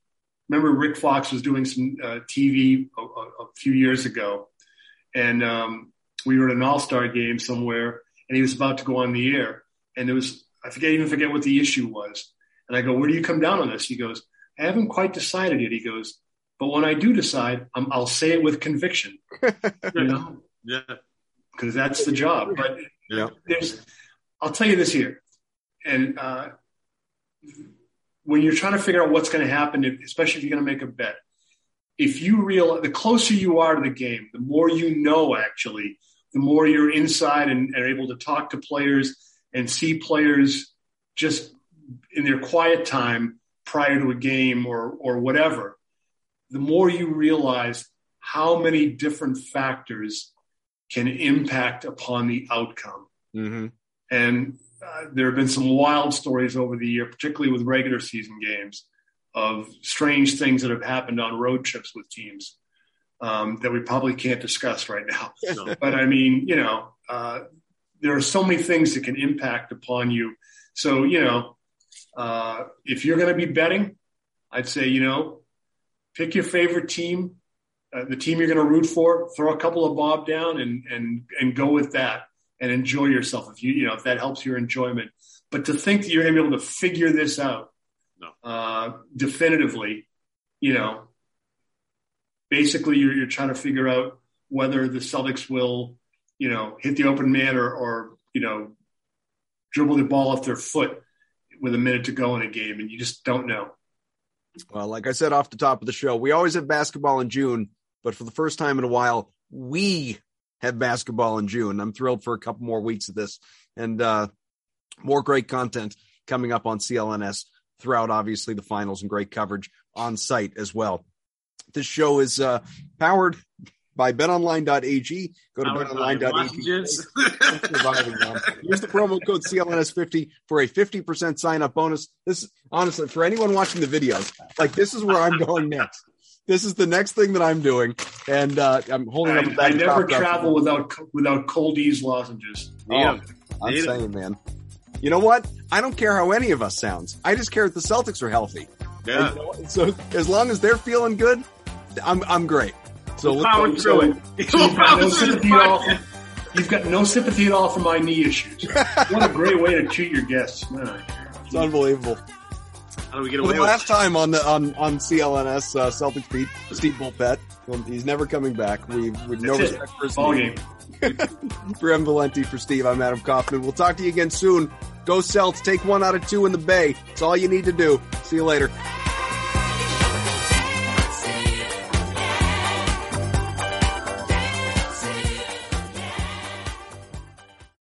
Remember, Rick Fox was doing some uh, T V a, a, a few years ago, and um, we were at an all-star game somewhere, and he was about to go on the air. And there was – I forget even forget what the issue was. And I go, where do you come down on this? He goes, I haven't quite decided yet. He goes, but when I do decide, I'm, I'll say it with conviction. You know? Yeah. Because that's the job. But yeah. there's – I'll tell you this here. And uh, when you're trying to figure out what's going to happen, especially if you're going to make a bet, if you realize – the closer you are to the game, the more you know actually – the more you're inside and are able to talk to players and see players just in their quiet time prior to a game or or whatever, the more you realize how many different factors can impact upon the outcome. Mm-hmm. And uh, there have been some wild stories over the year, particularly with regular season games, of strange things that have happened on road trips with teams. Um, that we probably can't discuss right now. So, but, I mean, you know, uh, there are so many things that can impact upon you. So, you know, uh, if you're going to be betting, I'd say, you know, pick your favorite team, uh, the team you're going to root for, throw a couple of bob down and and and go with that and enjoy yourself if you, you know, if that helps your enjoyment. But to think that you're going to be able to figure this out uh, definitively, you know, basically, you're, you're trying to figure out whether the Celtics will, you know, hit the open man or, or you know, dribble the ball off their foot with a minute to go in a game, and you just don't know. Well, like I said off the top of the show, we always have basketball in June, but for the first time in a while, we have basketball in June. I'm thrilled for a couple more weeks of this, and uh, more great content coming up on C L N S throughout, obviously, the finals, and great coverage on site as well. This show is uh, powered by bet online dot a g. Go to bet online dot a g. Use the promo code C L N S fifty for a fifty percent sign-up bonus. This is, honestly, for anyone watching the videos, like, this is where I'm going next. This is the next thing that I'm doing, and uh, I'm holding I, up. I never travel without without Cold-Ease lozenges. Yeah, oh, I'm saying, man. You know what? I don't care how any of us sounds. I just care if the Celtics are healthy. Yeah. You know, so as long as they're feeling good, I'm I'm great. So we'll power through it. You've got, no sympathy at all. You've got no sympathy at all for my knee issues. What a great way to cheat your guests. Man. It's unbelievable. How do we get away? Well, the last time on the on on C L N S uh, Celtics beat, Steve Bulpett. He's never coming back. We with no it. respect for his ball game. For Evan Valenti, for Steve, I'm Adam Kaufman. We'll talk to you again soon. Go Celts! Take one out of two in the Bay. It's all you need to do. See you later.